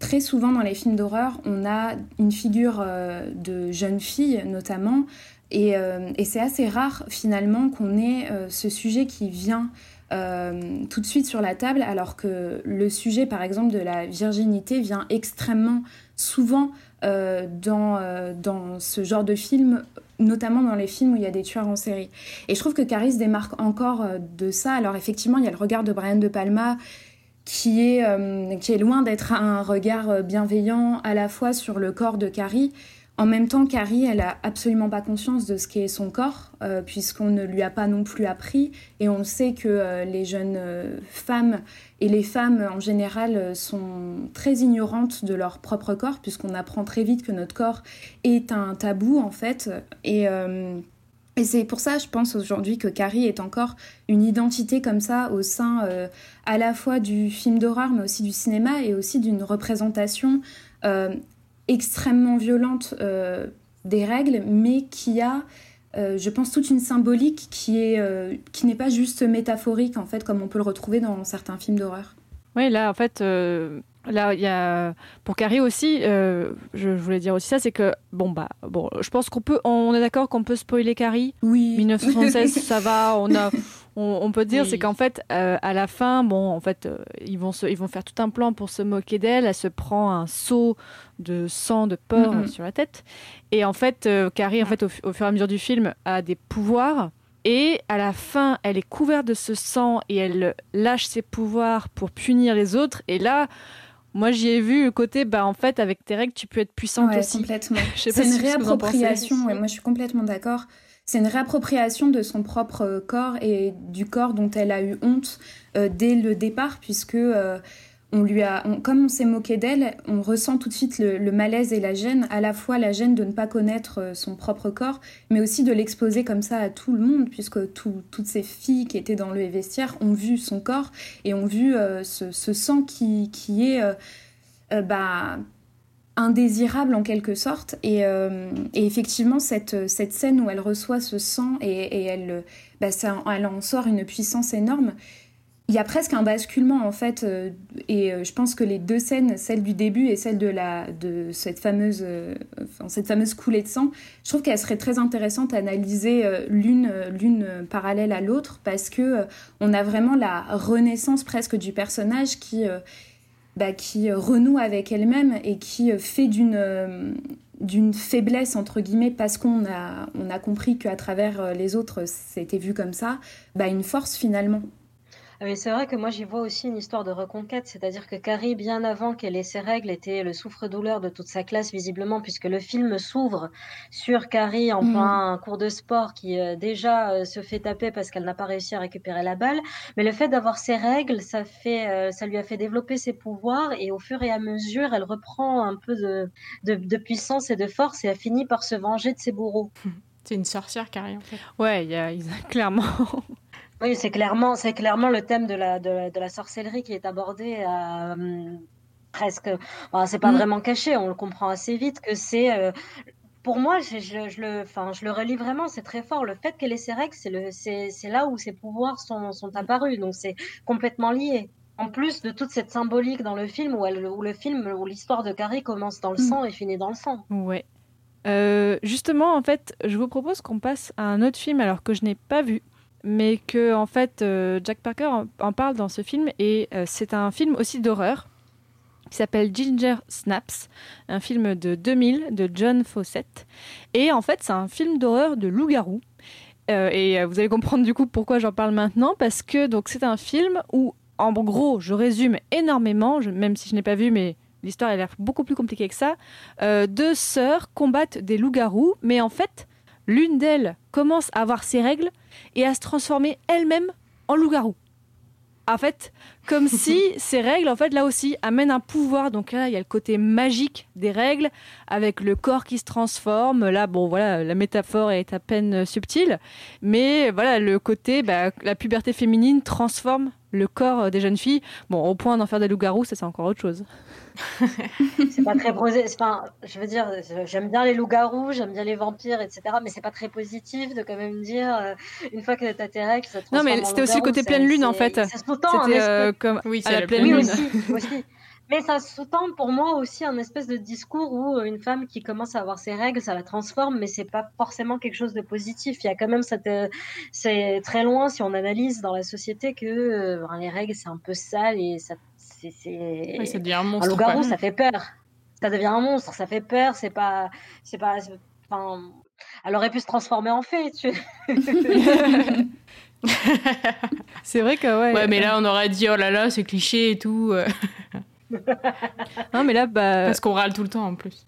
Très souvent dans les films d'horreur, on a une figure euh, de jeune fille notamment, et, euh, et c'est assez rare finalement qu'on ait euh, ce sujet qui vient euh, tout de suite sur la table, alors que le sujet par exemple de la virginité vient extrêmement souvent euh, dans, euh, dans ce genre de film, notamment dans les films où il y a des tueurs en série. Et je trouve que Carrie se démarque encore euh, de ça. Alors effectivement, il y a le regard de Brian De Palma qui est, euh, qui est loin d'être un regard bienveillant à la fois sur le corps de Carrie. En même temps, Carrie, elle n'a absolument pas conscience de ce qu'est son corps, euh, puisqu'on ne lui a pas non plus appris. Et on sait que euh, les jeunes euh, femmes et les femmes en général sont très ignorantes de leur propre corps, puisqu'on apprend très vite que notre corps est un tabou, en fait. Et... Euh, Et c'est pour ça, je pense aujourd'hui, que Carrie est encore une identité comme ça au sein euh, à la fois du film d'horreur, mais aussi du cinéma, et aussi d'une représentation euh, extrêmement violente euh, des règles, mais qui a, euh, je pense, toute une symbolique qui est euh, qui n'est pas juste métaphorique, en fait, comme on peut le retrouver dans certains films d'horreur. Oui, là, en fait... Euh... Là, il y a pour Carrie aussi. Euh, je voulais dire aussi ça, c'est que bon bah bon, je pense qu'on peut, on est d'accord qu'on peut spoiler Carrie. Oui. dix-neuf cent seize, ça va. On a, on, on peut dire, oui. C'est qu'en fait, euh, à la fin, bon, en fait, euh, ils vont se, ils vont faire tout un plan pour se moquer d'elle. Elle se prend un seau de sang, de porc mm-hmm. sur la tête. Et en fait, euh, Carrie, en fait, au, au fur et à mesure du film, a des pouvoirs. Et à la fin, elle est couverte de ce sang et elle lâche ses pouvoirs pour punir les autres. Et là. Moi, j'y ai vu le côté, bah, en fait, avec tes règles, tu peux être puissante ouais, aussi. Complètement. C'est pas une réappropriation, ouais, moi je suis complètement d'accord. C'est une réappropriation de son propre corps et du corps dont elle a eu honte euh, dès le départ, puisque euh, on lui a, on, comme on s'est moqué d'elle, on ressent tout de suite le, le malaise et la gêne, à la fois la gêne de ne pas connaître son propre corps, mais aussi de l'exposer comme ça à tout le monde, puisque tout, toutes ces filles qui étaient dans le vestiaire ont vu son corps et ont vu euh, ce, ce sang qui, qui est euh, euh, bah, indésirable en quelque sorte. Et, euh, et effectivement, cette, cette scène où elle reçoit ce sang et, et elle, bah, ça, elle en sort une puissance énorme. Il y a presque un basculement, en fait, euh, et euh, je pense que les deux scènes, celle du début et celle de, la, de cette, fameuse, euh, enfin, cette fameuse coulée de sang, je trouve qu'elle serait très intéressante à analyser euh, l'une, l'une euh, parallèle à l'autre, parce qu'on euh, a vraiment la renaissance presque du personnage qui, euh, bah, qui euh, renoue avec elle-même et qui euh, fait d'une, euh, d'une faiblesse, entre guillemets, parce qu'on a, on a compris qu'à travers euh, les autres, c'était vu comme ça, bah, une force finalement. Mais c'est vrai que moi, j'y vois aussi une histoire de reconquête. C'est-à-dire que Carrie, bien avant qu'elle ait ses règles, était le souffre-douleur de toute sa classe, visiblement, puisque le film s'ouvre sur Carrie en plein mmh. cours de sport qui, euh, déjà, euh, se fait taper parce qu'elle n'a pas réussi à récupérer la balle. Mais le fait d'avoir ses règles, ça, fait, euh, ça lui a fait développer ses pouvoirs. Et au fur et à mesure, elle reprend un peu de, de, de puissance et de force et a fini par se venger de ses bourreaux. C'est une sorcière, Carrie, en fait. Ouais, y a, y a, clairement... Oui, c'est clairement, c'est clairement le thème de la, de la, de la sorcellerie qui est abordé à, euh, presque... Enfin, c'est pas mmh. vraiment caché, on le comprend assez vite que c'est... Euh, pour moi, je, je, je, le, je le relis vraiment, c'est très fort. Le fait qu'elle ait ses règles, c'est, le, c'est, c'est là où ses pouvoirs sont, sont apparus, donc c'est complètement lié. En plus de toute cette symbolique dans le film, où, elle, où, le film, où l'histoire de Carrie commence dans le mmh. sang et finit dans le sang. Ouais. Euh, justement, en fait, je vous propose qu'on passe à un autre film alors que je n'ai pas vu. Mais que en fait, euh, Jack Parker en, en parle dans ce film, et euh, c'est un film aussi d'horreur qui s'appelle Ginger Snaps, un film de deux mille de John Fawcett. Et en fait, c'est un film d'horreur de loup-garou. Euh, et euh, vous allez comprendre du coup pourquoi j'en parle maintenant, parce que donc c'est un film où, en gros, je résume énormément, je, même si je n'ai pas vu, mais l'histoire elle a l'air beaucoup plus compliquée que ça. Euh, deux sœurs combattent des loups-garous, mais en fait, l'une d'elles commence à avoir ses règles et à se transformer elle-même en loup-garou. En fait, comme si ces règles, en fait, là aussi, amènent un pouvoir. Donc là, il y a le côté magique des règles, avec le corps qui se transforme. Là, bon, voilà, la métaphore est à peine subtile. Mais voilà, le côté, bah, la puberté féminine transforme le corps des jeunes filles. Bon, au point d'en faire des loups-garous, ça, c'est encore autre chose. C'est pas très posé. Enfin, je veux dire, j'aime bien les loups-garous, j'aime bien les vampires, et cetera. Mais c'est pas très positif de quand même dire euh, une fois que t'as tes règles, ça te transforme. Non, mais c'était aussi le côté pleine lune, c'est, en fait. Ça se sous-tend. C'était euh, comme oui, à la, la pleine lune. Aussi, aussi. Mais ça sous-tend pour moi aussi un espèce de discours où une femme qui commence à avoir ses règles, ça la transforme, mais c'est pas forcément quelque chose de positif. Il y a quand même cette, euh, c'est très loin si on analyse dans la société que euh, les règles c'est un peu sale et ça. C'est, c'est... Oui, ça devient un monstre. Un loup-garou, ça fait peur. Ça devient un monstre, ça fait peur. C'est pas, c'est pas. C'est... Enfin, elle aurait pu se transformer en fée. Tu... C'est vrai que ouais. Ouais, mais là on aurait dit oh là là, c'est cliché et tout. Non mais là bah parce qu'on râle tout le temps en plus.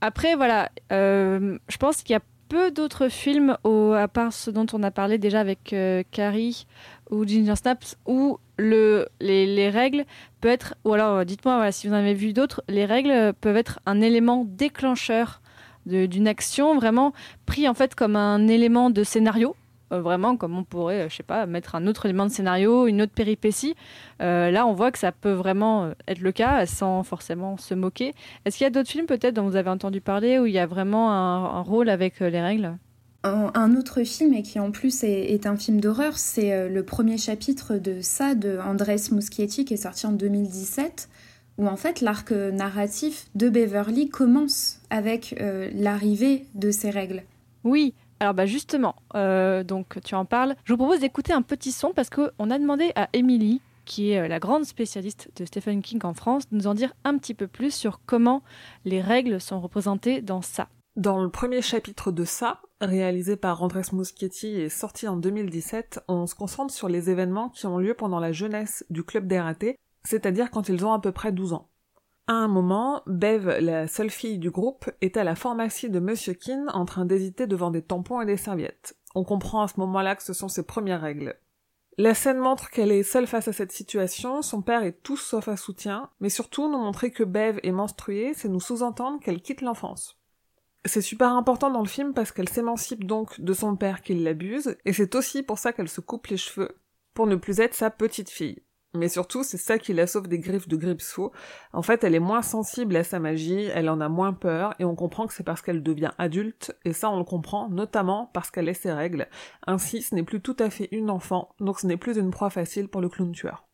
Après voilà, euh, je pense qu'il y a peu d'autres films au, à part ceux dont on a parlé déjà avec euh, Carrie ou Ginger Snaps où le les, les règles peuvent être, ou alors dites-moi voilà, si vous en avez vu d'autres, les règles peuvent être un élément déclencheur de, d'une action vraiment pris en fait comme un élément de scénario. Vraiment comme on pourrait, je sais pas, mettre un autre élément de scénario, une autre péripétie. Euh, là, on voit que ça peut vraiment être le cas sans forcément se moquer. Est-ce qu'il y a d'autres films peut-être dont vous avez entendu parler où il y a vraiment un, un rôle avec les règles ? Un, un autre film et qui en plus est, est un film d'horreur, c'est le premier chapitre de Ça de Andrés Muschietti qui est sorti en deux mille dix-sept où en fait l'arc narratif de Beverly commence avec euh, l'arrivée de ces règles. Oui. Alors bah justement, euh, donc tu en parles. Je vous propose d'écouter un petit son parce qu'on a demandé à Émilie, qui est la grande spécialiste de Stephen King en France, de nous en dire un petit peu plus sur comment les règles sont représentées dans Ça. Dans le premier chapitre de Ça, réalisé par Andrés Muschietti et sorti en deux mille dix-sept, on se concentre sur les événements qui ont lieu pendant la jeunesse du club des ratés, c'est-à-dire quand ils ont à peu près douze ans. À un moment, Bev, la seule fille du groupe, est à la pharmacie de Monsieur Quinn en train d'hésiter devant des tampons et des serviettes. On comprend à ce moment-là que ce sont ses premières règles. La scène montre qu'elle est seule face à cette situation, son père est tout sauf un soutien, mais surtout nous montrer que Bev est menstruée, c'est nous sous-entendre qu'elle quitte l'enfance. C'est super important dans le film parce qu'elle s'émancipe donc de son père qui l'abuse, et c'est aussi pour ça qu'elle se coupe les cheveux, pour ne plus être sa petite fille. Mais surtout, c'est ça qui la sauve des griffes de Gripsou. En fait, elle est moins sensible à sa magie, elle en a moins peur, et on comprend que c'est parce qu'elle devient adulte, et ça on le comprend notamment parce qu'elle ait ses règles. Ainsi, ce n'est plus tout à fait une enfant, donc ce n'est plus une proie facile pour le clown tueur.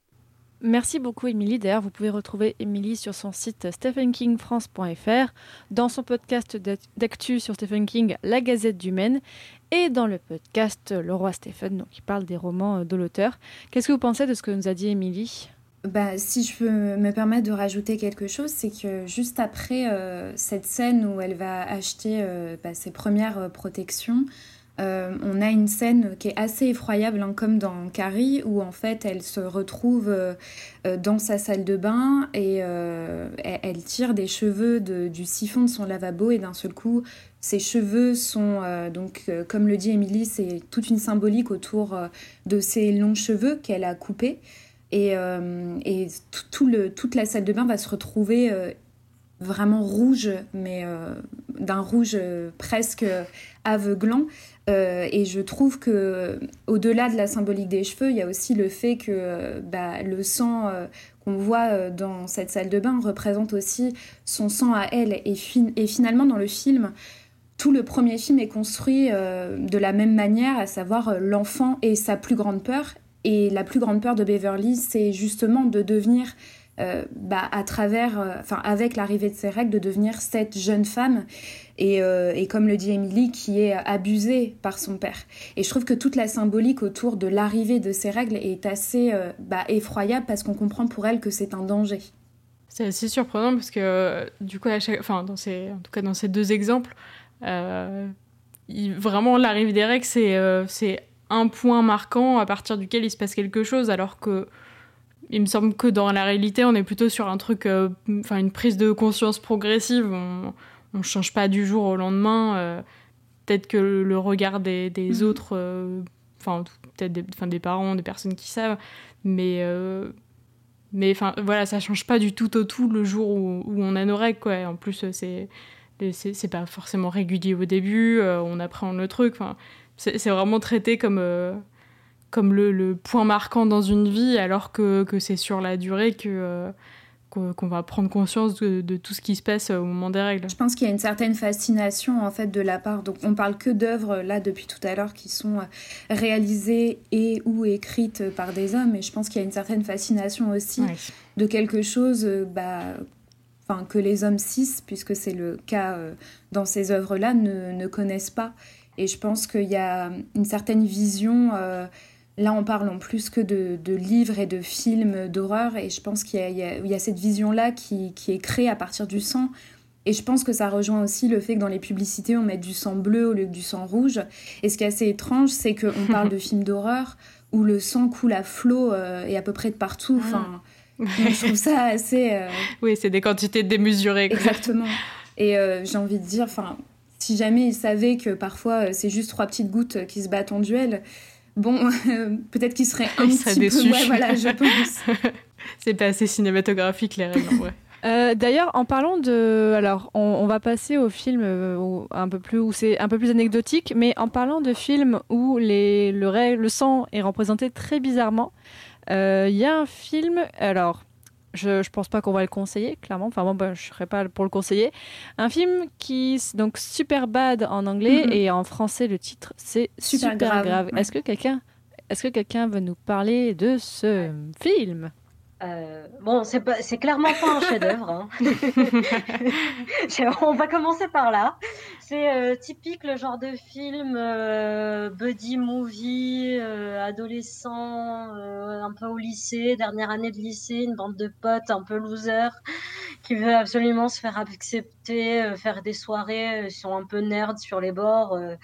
Merci beaucoup Émilie. D'ailleurs, vous pouvez retrouver Émilie sur son site stephen king france point f r, dans son podcast d'actu sur Stephen King, La Gazette du Maine, et dans le podcast Le Roi Stephen, donc qui parle des romans de l'auteur. Qu'est-ce que vous pensez de ce que nous a dit Émilie ? Bah, si je peux me permettre de rajouter quelque chose, c'est que juste après euh, cette scène où elle va acheter euh, bah, ses premières euh, protections, Euh, on a une scène qui est assez effroyable, hein, comme dans Carrie, où en fait elle se retrouve euh, dans sa salle de bain et euh, elle tire des cheveux de, du siphon de son lavabo et d'un seul coup, ses cheveux sont, euh, donc euh, comme le dit Émilie, c'est toute une symbolique autour euh, de ses longs cheveux qu'elle a coupés et, euh, et tout le, toute la salle de bain va se retrouver euh, vraiment rouge, mais euh, d'un rouge euh, presque aveuglant. Euh, et je trouve qu'au-delà de la symbolique des cheveux, il y a aussi le fait que bah, le sang euh, qu'on voit dans cette salle de bain représente aussi son sang à elle. Et, fi- et finalement, dans le film, tout le premier film est construit euh, de la même manière, à savoir euh, l'enfant et sa plus grande peur. Et la plus grande peur de Beverly, c'est justement de devenir... Euh, bah, à travers, euh, enfin, avec l'arrivée de ces règles, de devenir cette jeune femme et, euh, et comme le dit Émilie, qui est abusée par son père. Et je trouve que toute la symbolique autour de l'arrivée de ces règles est assez euh, bah, effroyable parce qu'on comprend pour elle que c'est un danger. C'est assez surprenant parce que euh, du coup, à chaque... enfin, dans ces... en tout cas dans ces deux exemples, euh, il... vraiment l'arrivée des règles, c'est, euh, c'est un point marquant à partir duquel il se passe quelque chose, alors que il me semble que dans la réalité, on est plutôt sur un truc, euh, enfin une prise de conscience progressive. On ne change pas du jour au lendemain. Euh, peut-être que le, le regard des, des mmh. autres, euh, enfin peut-être des, enfin, des parents, des personnes qui savent, mais euh, mais enfin voilà, ça change pas du tout au tout le jour où, où on a nos règles, quoi. En plus, c'est c'est, c'est pas forcément régulier au début. Euh, on appréhende le truc. Enfin, c'est, c'est vraiment traité comme euh, comme le, le point marquant dans une vie, alors que, que c'est sur la durée que, euh, qu'on, qu'on va prendre conscience de, de tout ce qui se passe au moment des règles. Je pense qu'il y a une certaine fascination, en fait, de la part... Donc, on parle que d'œuvres, là, depuis tout à l'heure, qui sont réalisées et ou écrites par des hommes, et je pense qu'il y a une certaine fascination aussi ouais. de quelque chose... Bah, enfin, que les hommes cis, puisque c'est le cas euh, dans ces œuvres-là, ne, ne connaissent pas. Et je pense qu'il y a une certaine vision... Euh, Là, on parle en plus que de, de livres et de films d'horreur, et je pense qu'il y a, il y a, il y a cette vision-là qui, qui est créée à partir du sang. Et Et je pense que ça rejoint aussi le fait que dans les publicités, on met du sang bleu au lieu que du sang rouge. Et ce qui est assez étrange, c'est qu'on parle de films d'horreur où le sang coule à flot euh, et à peu près de partout. Enfin, ouais. Je trouve ça assez... Euh... Oui, c'est des quantités démesurées. Quoi. Exactement. Et euh, j'ai envie de dire, enfin, si jamais ils savaient que parfois, c'est juste trois petites gouttes qui se battent en duel, bon, euh, peut-être qu'ils seraient un Ils petit peu... Déçus. Ouais, voilà, je pense. C'est pas assez cinématographique, les règles, ouais. Euh, d'ailleurs, en parlant de, alors, on, on va passer au film euh, un peu plus où c'est un peu plus anecdotique, mais en parlant de films où les le, ré... le sang est représenté très bizarrement, il euh, y a un film. Alors, je je pense pas qu'on va le conseiller, clairement. Enfin, moi, ben, je serais pas pour le conseiller. Un film qui donc Superbad en anglais mm-hmm. et en français le titre c'est Super, super grave. grave. Ouais. Est-ce que quelqu'un, est-ce que quelqu'un veut nous parler de ce film? Euh, bon, c'est, pas, c'est clairement pas un chef-d'œuvre. Hein. On va commencer par là. C'est euh, typique le genre de film euh, buddy movie, euh, adolescent, euh, un peu au lycée, dernière année de lycée, une bande de potes un peu losers qui veut absolument se faire accepter, euh, faire des soirées, ils sont un peu nerds sur les bords. Euh,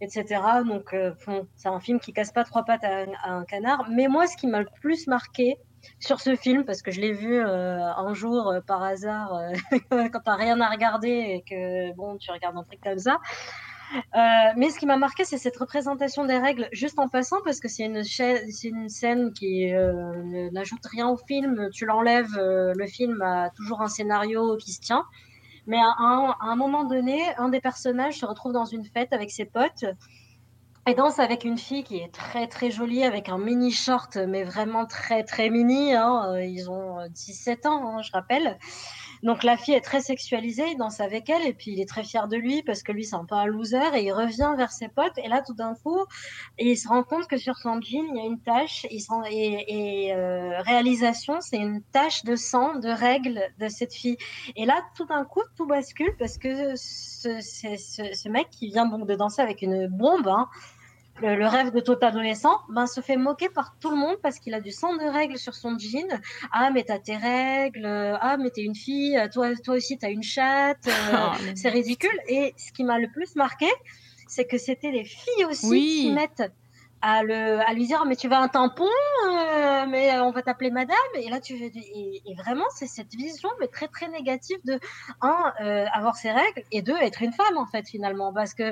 et cetera. Donc, euh, bon, c'est un film qui casse pas trois pattes à, à un canard. Mais moi, ce qui m'a le plus marqué sur ce film, parce que je l'ai vu euh, un jour euh, par hasard, euh, quand t'as rien à regarder et que bon, tu regardes un truc comme ça. Euh, mais ce qui m'a marqué, c'est cette représentation des règles, juste en passant, parce que c'est une, cha- c'est une scène qui euh, n'ajoute rien au film. Tu l'enlèves, euh, le film a toujours un scénario qui se tient. Mais à un, à un moment donné, un des personnages se retrouve dans une fête avec ses potes et danse avec une fille qui est très très jolie, avec un mini short, mais vraiment très très mini. Hein. Ils ont dix-sept ans, hein, je rappelle. Donc la fille est très sexualisée, il danse avec elle, et puis il est très fier de lui, parce que lui c'est un peu un loser, et il revient vers ses potes, et là tout d'un coup, il se rend compte que sur son jean, il y a une tache, et, et, et euh, réalisation, c'est une tache de sang, de règles de cette fille. Et là tout d'un coup, tout bascule, parce que ce, ce, ce, ce mec qui vient bon, de danser avec une bombe, hein, Le, le rêve de tout adolescent, ben, se fait moquer par tout le monde parce qu'il a du sang de règles sur son jean. Ah, mais t'as tes règles. Ah, mais t'es une fille. Toi, toi aussi, t'as une chatte. Euh, c'est ridicule. Et ce qui m'a le plus marqué, c'est que c'était les filles aussi oui. qui mettent à, le, à lui dire « Mais tu veux un tampon euh, Mais on va t'appeler madame. » Et là, tu veux... Et, et vraiment, c'est cette vision, mais très, très négative de, un, euh, avoir ses règles et deux, être une femme, en fait, finalement. Parce que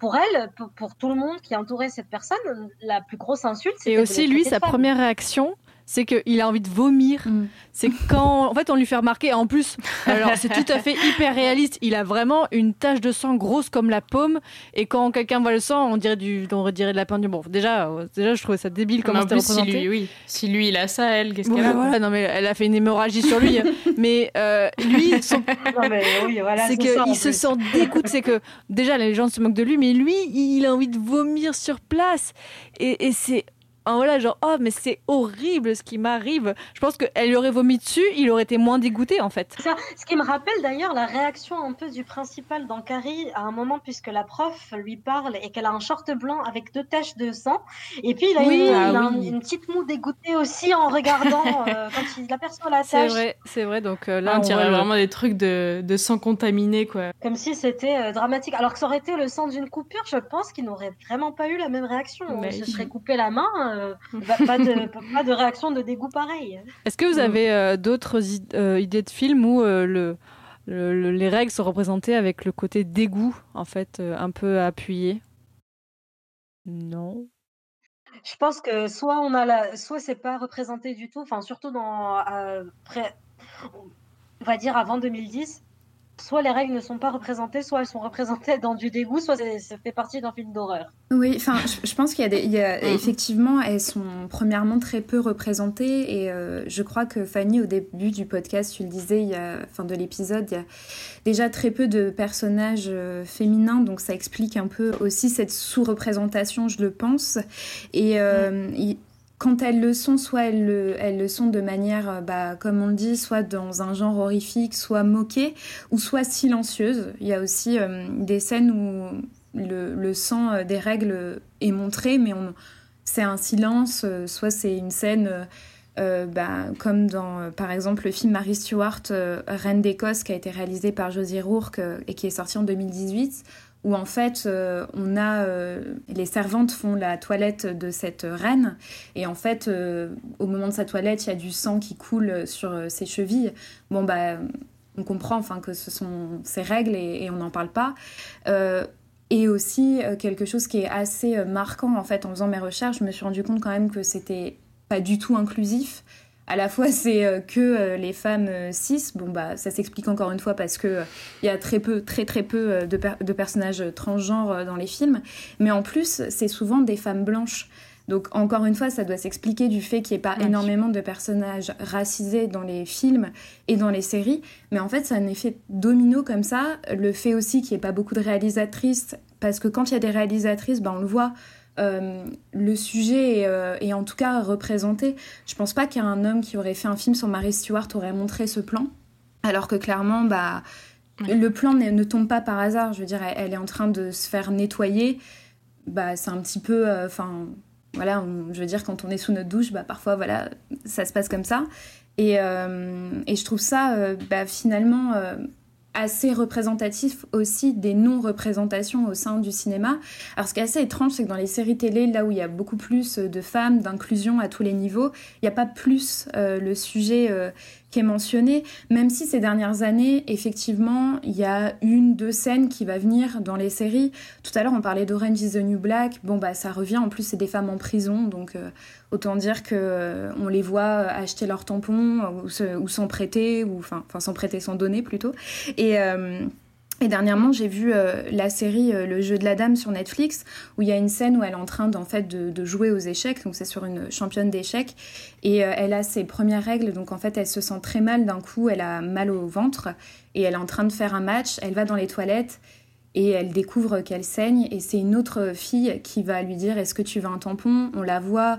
pour elle, pour, pour tout le monde qui entourait cette personne, la plus grosse insulte, c'était et aussi, de lui, sa femme. Première réaction, c'est qu'il a envie de vomir. Mm. C'est quand... En fait, on lui fait remarquer. En plus, alors, c'est tout à fait hyper réaliste. Il a vraiment une tache de sang grosse comme la paume. Et quand quelqu'un voit le sang, on dirait, du, on dirait de la peinture. Bon, déjà, déjà je trouvais ça débile comment c'était représenté. Si lui, oui. si lui, il a ça, elle, qu'est-ce bon, qu'elle a voilà. Non, mais elle a fait une hémorragie sur lui. Mais euh, lui, son... non, mais oui, voilà, c'est qu'il se sent dégoûté. C'est que, déjà, les gens se moquent de lui. Mais lui, il a envie de vomir sur place. Et, et c'est... Ah, voilà, genre, oh, mais c'est horrible ce qui m'arrive. Je pense qu'elle lui aurait vomi dessus, il aurait été moins dégoûté, en fait. Ça, ce qui me rappelle d'ailleurs la réaction un peu du principal dans Carrie, à un moment, puisque la prof lui parle et qu'elle a un short blanc avec deux taches de sang. Et puis, il a, oui, une, ah, il a oui. un, une petite moue dégoûtée aussi en regardant euh, quand il aperçoit la tache. C'est vrai, c'est vrai. Donc euh, là, ah, on dirait vraiment des trucs de, de sang contaminé, quoi. Comme si c'était euh, dramatique. Alors que ça aurait été le sang d'une coupure, je pense qu'il n'aurait vraiment pas eu la même réaction. Mais... On se serait coupé la main. Euh, Bah, pas, de, pas de réaction de dégoût pareil. Est-ce que vous avez euh, d'autres id- euh, idées de films où euh, le, le, les règles sont représentées avec le côté dégoût, en fait, euh, un peu appuyé ? Non. Je pense que soit on a la, soit c'est pas représenté du tout. Enfin, surtout dans euh, pré... on va dire avant deux mille dix. Soit les règles ne sont pas représentées, soit elles sont représentées dans du dégoût, soit ça fait partie d'un film d'horreur. Oui, enfin, je, je pense qu'il y a, des, il y a mmh. effectivement, elles sont premièrement très peu représentées, et euh, je crois que Fanny, au début du podcast, tu le disais, il y a, enfin de l'épisode, il y a déjà très peu de personnages euh, féminins, donc ça explique un peu aussi cette sous-représentation, je le pense, et euh, mmh. il, quand elles le sont, soit elles le, elles le sont de manière, bah, comme on le dit, soit dans un genre horrifique, soit moquée, ou soit silencieuse. Il y a aussi euh, des scènes où le, le sang des règles est montré, mais on, c'est un silence, soit c'est une scène euh, bah, comme dans euh, par exemple le film Mary Stuart, euh, Reine d'Écosse, qui a été réalisé par Josie Rourke euh, et qui est sorti en deux mille dix-huit, où en fait euh, on a euh, les servantes font la toilette de cette reine, et en fait euh, au moment de sa toilette il y a du sang qui coule sur euh, ses chevilles. Bon bah on comprend enfin que ce sont ses règles, et, et on n'en parle pas. Euh, Et aussi, euh, quelque chose qui est assez euh, marquant, en fait, en faisant mes recherches, je me suis rendu compte quand même que c'était pas du tout inclusif. À la fois, c'est euh, que euh, les femmes euh, cis, bon, bah, ça s'explique encore une fois parce qu'il euh, y a très peu, très très peu euh, de, per- de personnages transgenres euh, dans les films. Mais en plus, c'est souvent des femmes blanches. Donc, encore une fois, ça doit s'expliquer du fait qu'il n'y ait pas oui. énormément de personnages racisés dans les films et dans les séries. Mais en fait, c'est un effet domino comme ça. Le fait aussi qu'il n'y ait pas beaucoup de réalisatrices, parce que quand il y a des réalisatrices, ben, on le voit, euh, le sujet est, euh, est en tout cas représenté. Je ne pense pas qu'un homme qui aurait fait un film sur Mary Stuart aurait montré ce plan, alors que clairement... bah, oui. Le plan ne, ne tombe pas par hasard. Je veux dire, elle, elle est en train de se faire nettoyer. Bah, c'est un petit peu... Euh, Voilà, on, je veux dire, quand on est sous notre douche, bah, parfois, voilà, ça se passe comme ça. Et, euh, et je trouve ça, euh, bah, finalement, euh, assez représentatif aussi des non-représentations au sein du cinéma. Alors, ce qui est assez étrange, c'est que dans les séries télé, là où il y a beaucoup plus de femmes, d'inclusion à tous les niveaux, il n'y a pas plus euh, le sujet euh, qui est mentionné, même si ces dernières années, effectivement, il y a une, deux scènes qui va venir dans les séries. Tout à l'heure, on parlait d'Orange is the New Black. Bon, bah, ça revient. En plus, c'est des femmes en prison, donc euh, autant dire qu'on euh, les voit acheter leurs tampons ou, se, ou s'en prêter, ou enfin, s'en prêter, s'en donner plutôt. Et... Euh, Et dernièrement, j'ai vu euh, la série euh, Le jeu de la dame sur Netflix, où il y a une scène où elle est en train d'en fait, de, de jouer aux échecs, donc c'est sur une championne d'échecs, et euh, elle a ses premières règles, donc en fait elle se sent très mal d'un coup, elle a mal au ventre, et elle est en train de faire un match, elle va dans les toilettes, et elle découvre qu'elle saigne, et c'est une autre fille qui va lui dire « Est-ce que tu veux un tampon ?» On la voit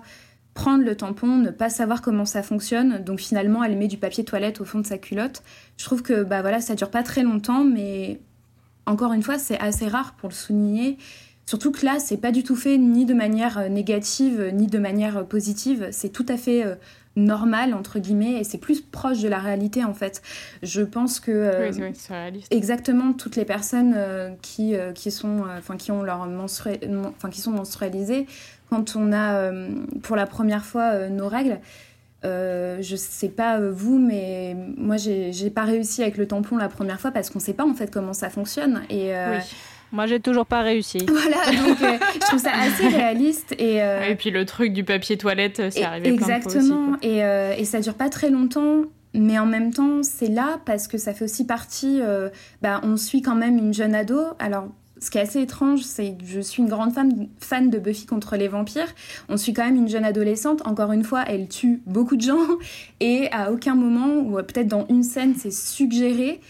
prendre le tampon, ne pas savoir comment ça fonctionne, donc finalement elle met du papier toilette au fond de sa culotte. Je trouve que bah, voilà, ça dure pas très longtemps, mais... Encore une fois, c'est assez rare pour le souligner. Surtout que là, c'est pas du tout fait ni de manière négative, ni de manière positive. C'est tout à fait euh, normal, entre guillemets, et c'est plus proche de la réalité, en fait. Je pense que... Euh, oui, oui, c'est réaliste. Exactement, toutes les personnes euh, qui, euh, qui, sont, euh, qui, ont leur menstrue... enfin, qui sont menstrualisées, quand on a, euh, pour la première fois, euh, nos règles... Euh, je sais pas vous, mais moi j'ai, j'ai pas réussi avec le tampon la première fois parce qu'on sait pas en fait comment ça fonctionne. Et euh... oui. Moi j'ai toujours pas réussi. Voilà, donc euh, je trouve ça assez réaliste. Et, euh... et puis le truc du papier toilette, c'est et, arrivé plein de fois aussi. Exactement, et, euh, et ça dure pas très longtemps. Mais en même temps, c'est là parce que ça fait aussi partie. Euh, bah, on suit quand même une jeune ado. Alors. Ce qui est assez étrange, c'est que je suis une grande fan, fan de Buffy contre les vampires. On suit quand même une jeune adolescente. Encore une fois, elle tue beaucoup de gens. Et à aucun moment, ou peut-être dans une scène, c'est suggéré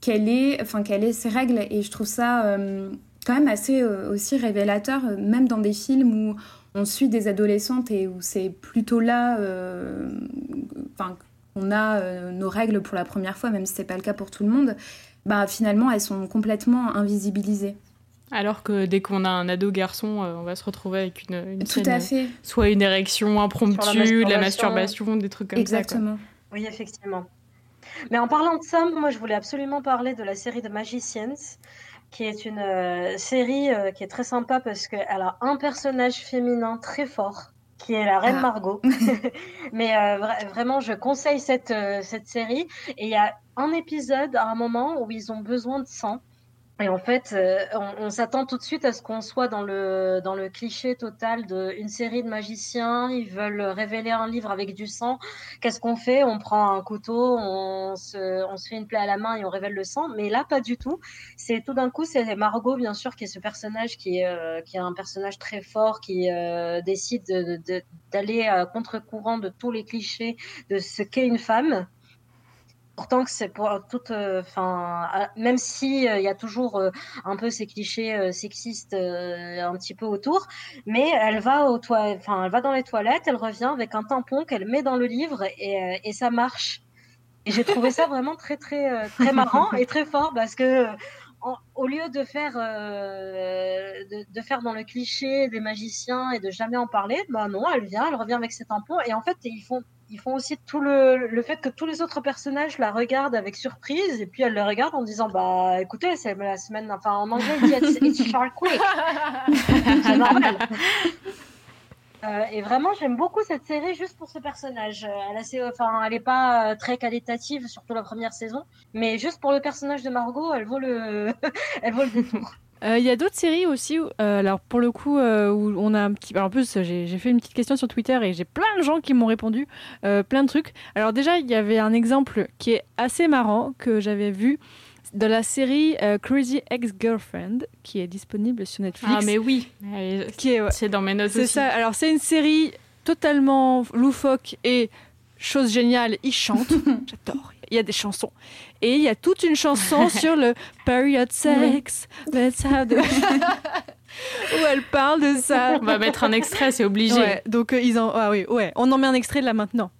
qu'elle ait, enfin, qu'elle ait ses règles. Et je trouve ça euh, quand même assez euh, aussi révélateur, même dans des films où on suit des adolescentes et où c'est plutôt là... Euh, enfin, qu'on a euh, nos règles pour la première fois, même si ce n'est pas le cas pour tout le monde. Bah, finalement, elles sont complètement invisibilisées. Alors que dès qu'on a un ado garçon, euh, on va se retrouver avec une, une Tout scène, à fait. Soit une érection impromptue, de la masturbation, des trucs comme Exactement. Ça. Exactement. Oui, effectivement. Mais en parlant de ça, moi, je voulais absolument parler de la série de Magicians, qui est une euh, série euh, qui est très sympa parce qu'elle a un personnage féminin très fort, qui est la Reine ah. Margot. Mais euh, vra- vraiment, je conseille cette, euh, cette série. Et il y a un épisode à un moment où ils ont besoin de sang. Et en fait, euh, on, on s'attend tout de suite à ce qu'on soit dans le, dans le cliché total d'une série de magiciens. Ils veulent révéler un livre avec du sang. Qu'est-ce qu'on fait ? On prend un couteau, on se, on se fait une plaie à la main et on révèle le sang. Mais là, pas du tout. C'est tout d'un coup, c'est Margot, bien sûr, qui est ce personnage qui est, euh, qui est un personnage très fort, qui euh, décide de, de, d'aller à contre-courant de tous les clichés de ce qu'est une femme. Pourtant, que c'est pour toute, enfin, euh, même si il euh, y a toujours euh, un peu ces clichés euh, sexistes euh, un petit peu autour, mais elle va au toi, enfin, elle va dans les toilettes, elle revient avec un tampon qu'elle met dans le livre et, euh, et ça marche. Et j'ai trouvé ça vraiment très, très, euh, très marrant et très fort parce que. Euh, Au lieu de faire, euh, de, de faire dans le cliché des magiciens et de jamais en parler, bah non, elle vient, elle revient avec ses tampons. Et en fait, ils font ils font aussi tout le, le fait que tous les autres personnages la regardent avec surprise et puis elle le regarde en disant bah écoutez c'est la semaine, enfin en anglais il dit it's, it's shark week, c'est normal. Euh, et vraiment j'aime beaucoup cette série juste pour ce personnage. Elle, assez, enfin, elle est pas euh, très qualitative, surtout la première saison, mais juste pour le personnage de Margot elle vaut le, elle vaut le détour. Il euh, y a d'autres séries aussi, où, euh, alors pour le coup, euh, où on a un petit... Alors, en plus, j'ai, j'ai fait une petite question sur Twitter et j'ai plein de gens qui m'ont répondu, euh, plein de trucs. Alors déjà, il y avait un exemple qui est assez marrant que j'avais vu de la série euh, Crazy Ex-Girlfriend qui est disponible sur Netflix. Ah mais oui, qui est, ouais, c'est dans mes notes c'est aussi. Ça. Alors c'est une série totalement loufoque et chose géniale, ils chantent, j'adore. Il y a des chansons. Et il y a toute une chanson sur le Period Sex. Let's have the... où elle parle de ça. On va mettre un extrait, c'est obligé. Ouais, donc euh, ils en... Ah oui, ouais. On en met un extrait de là maintenant.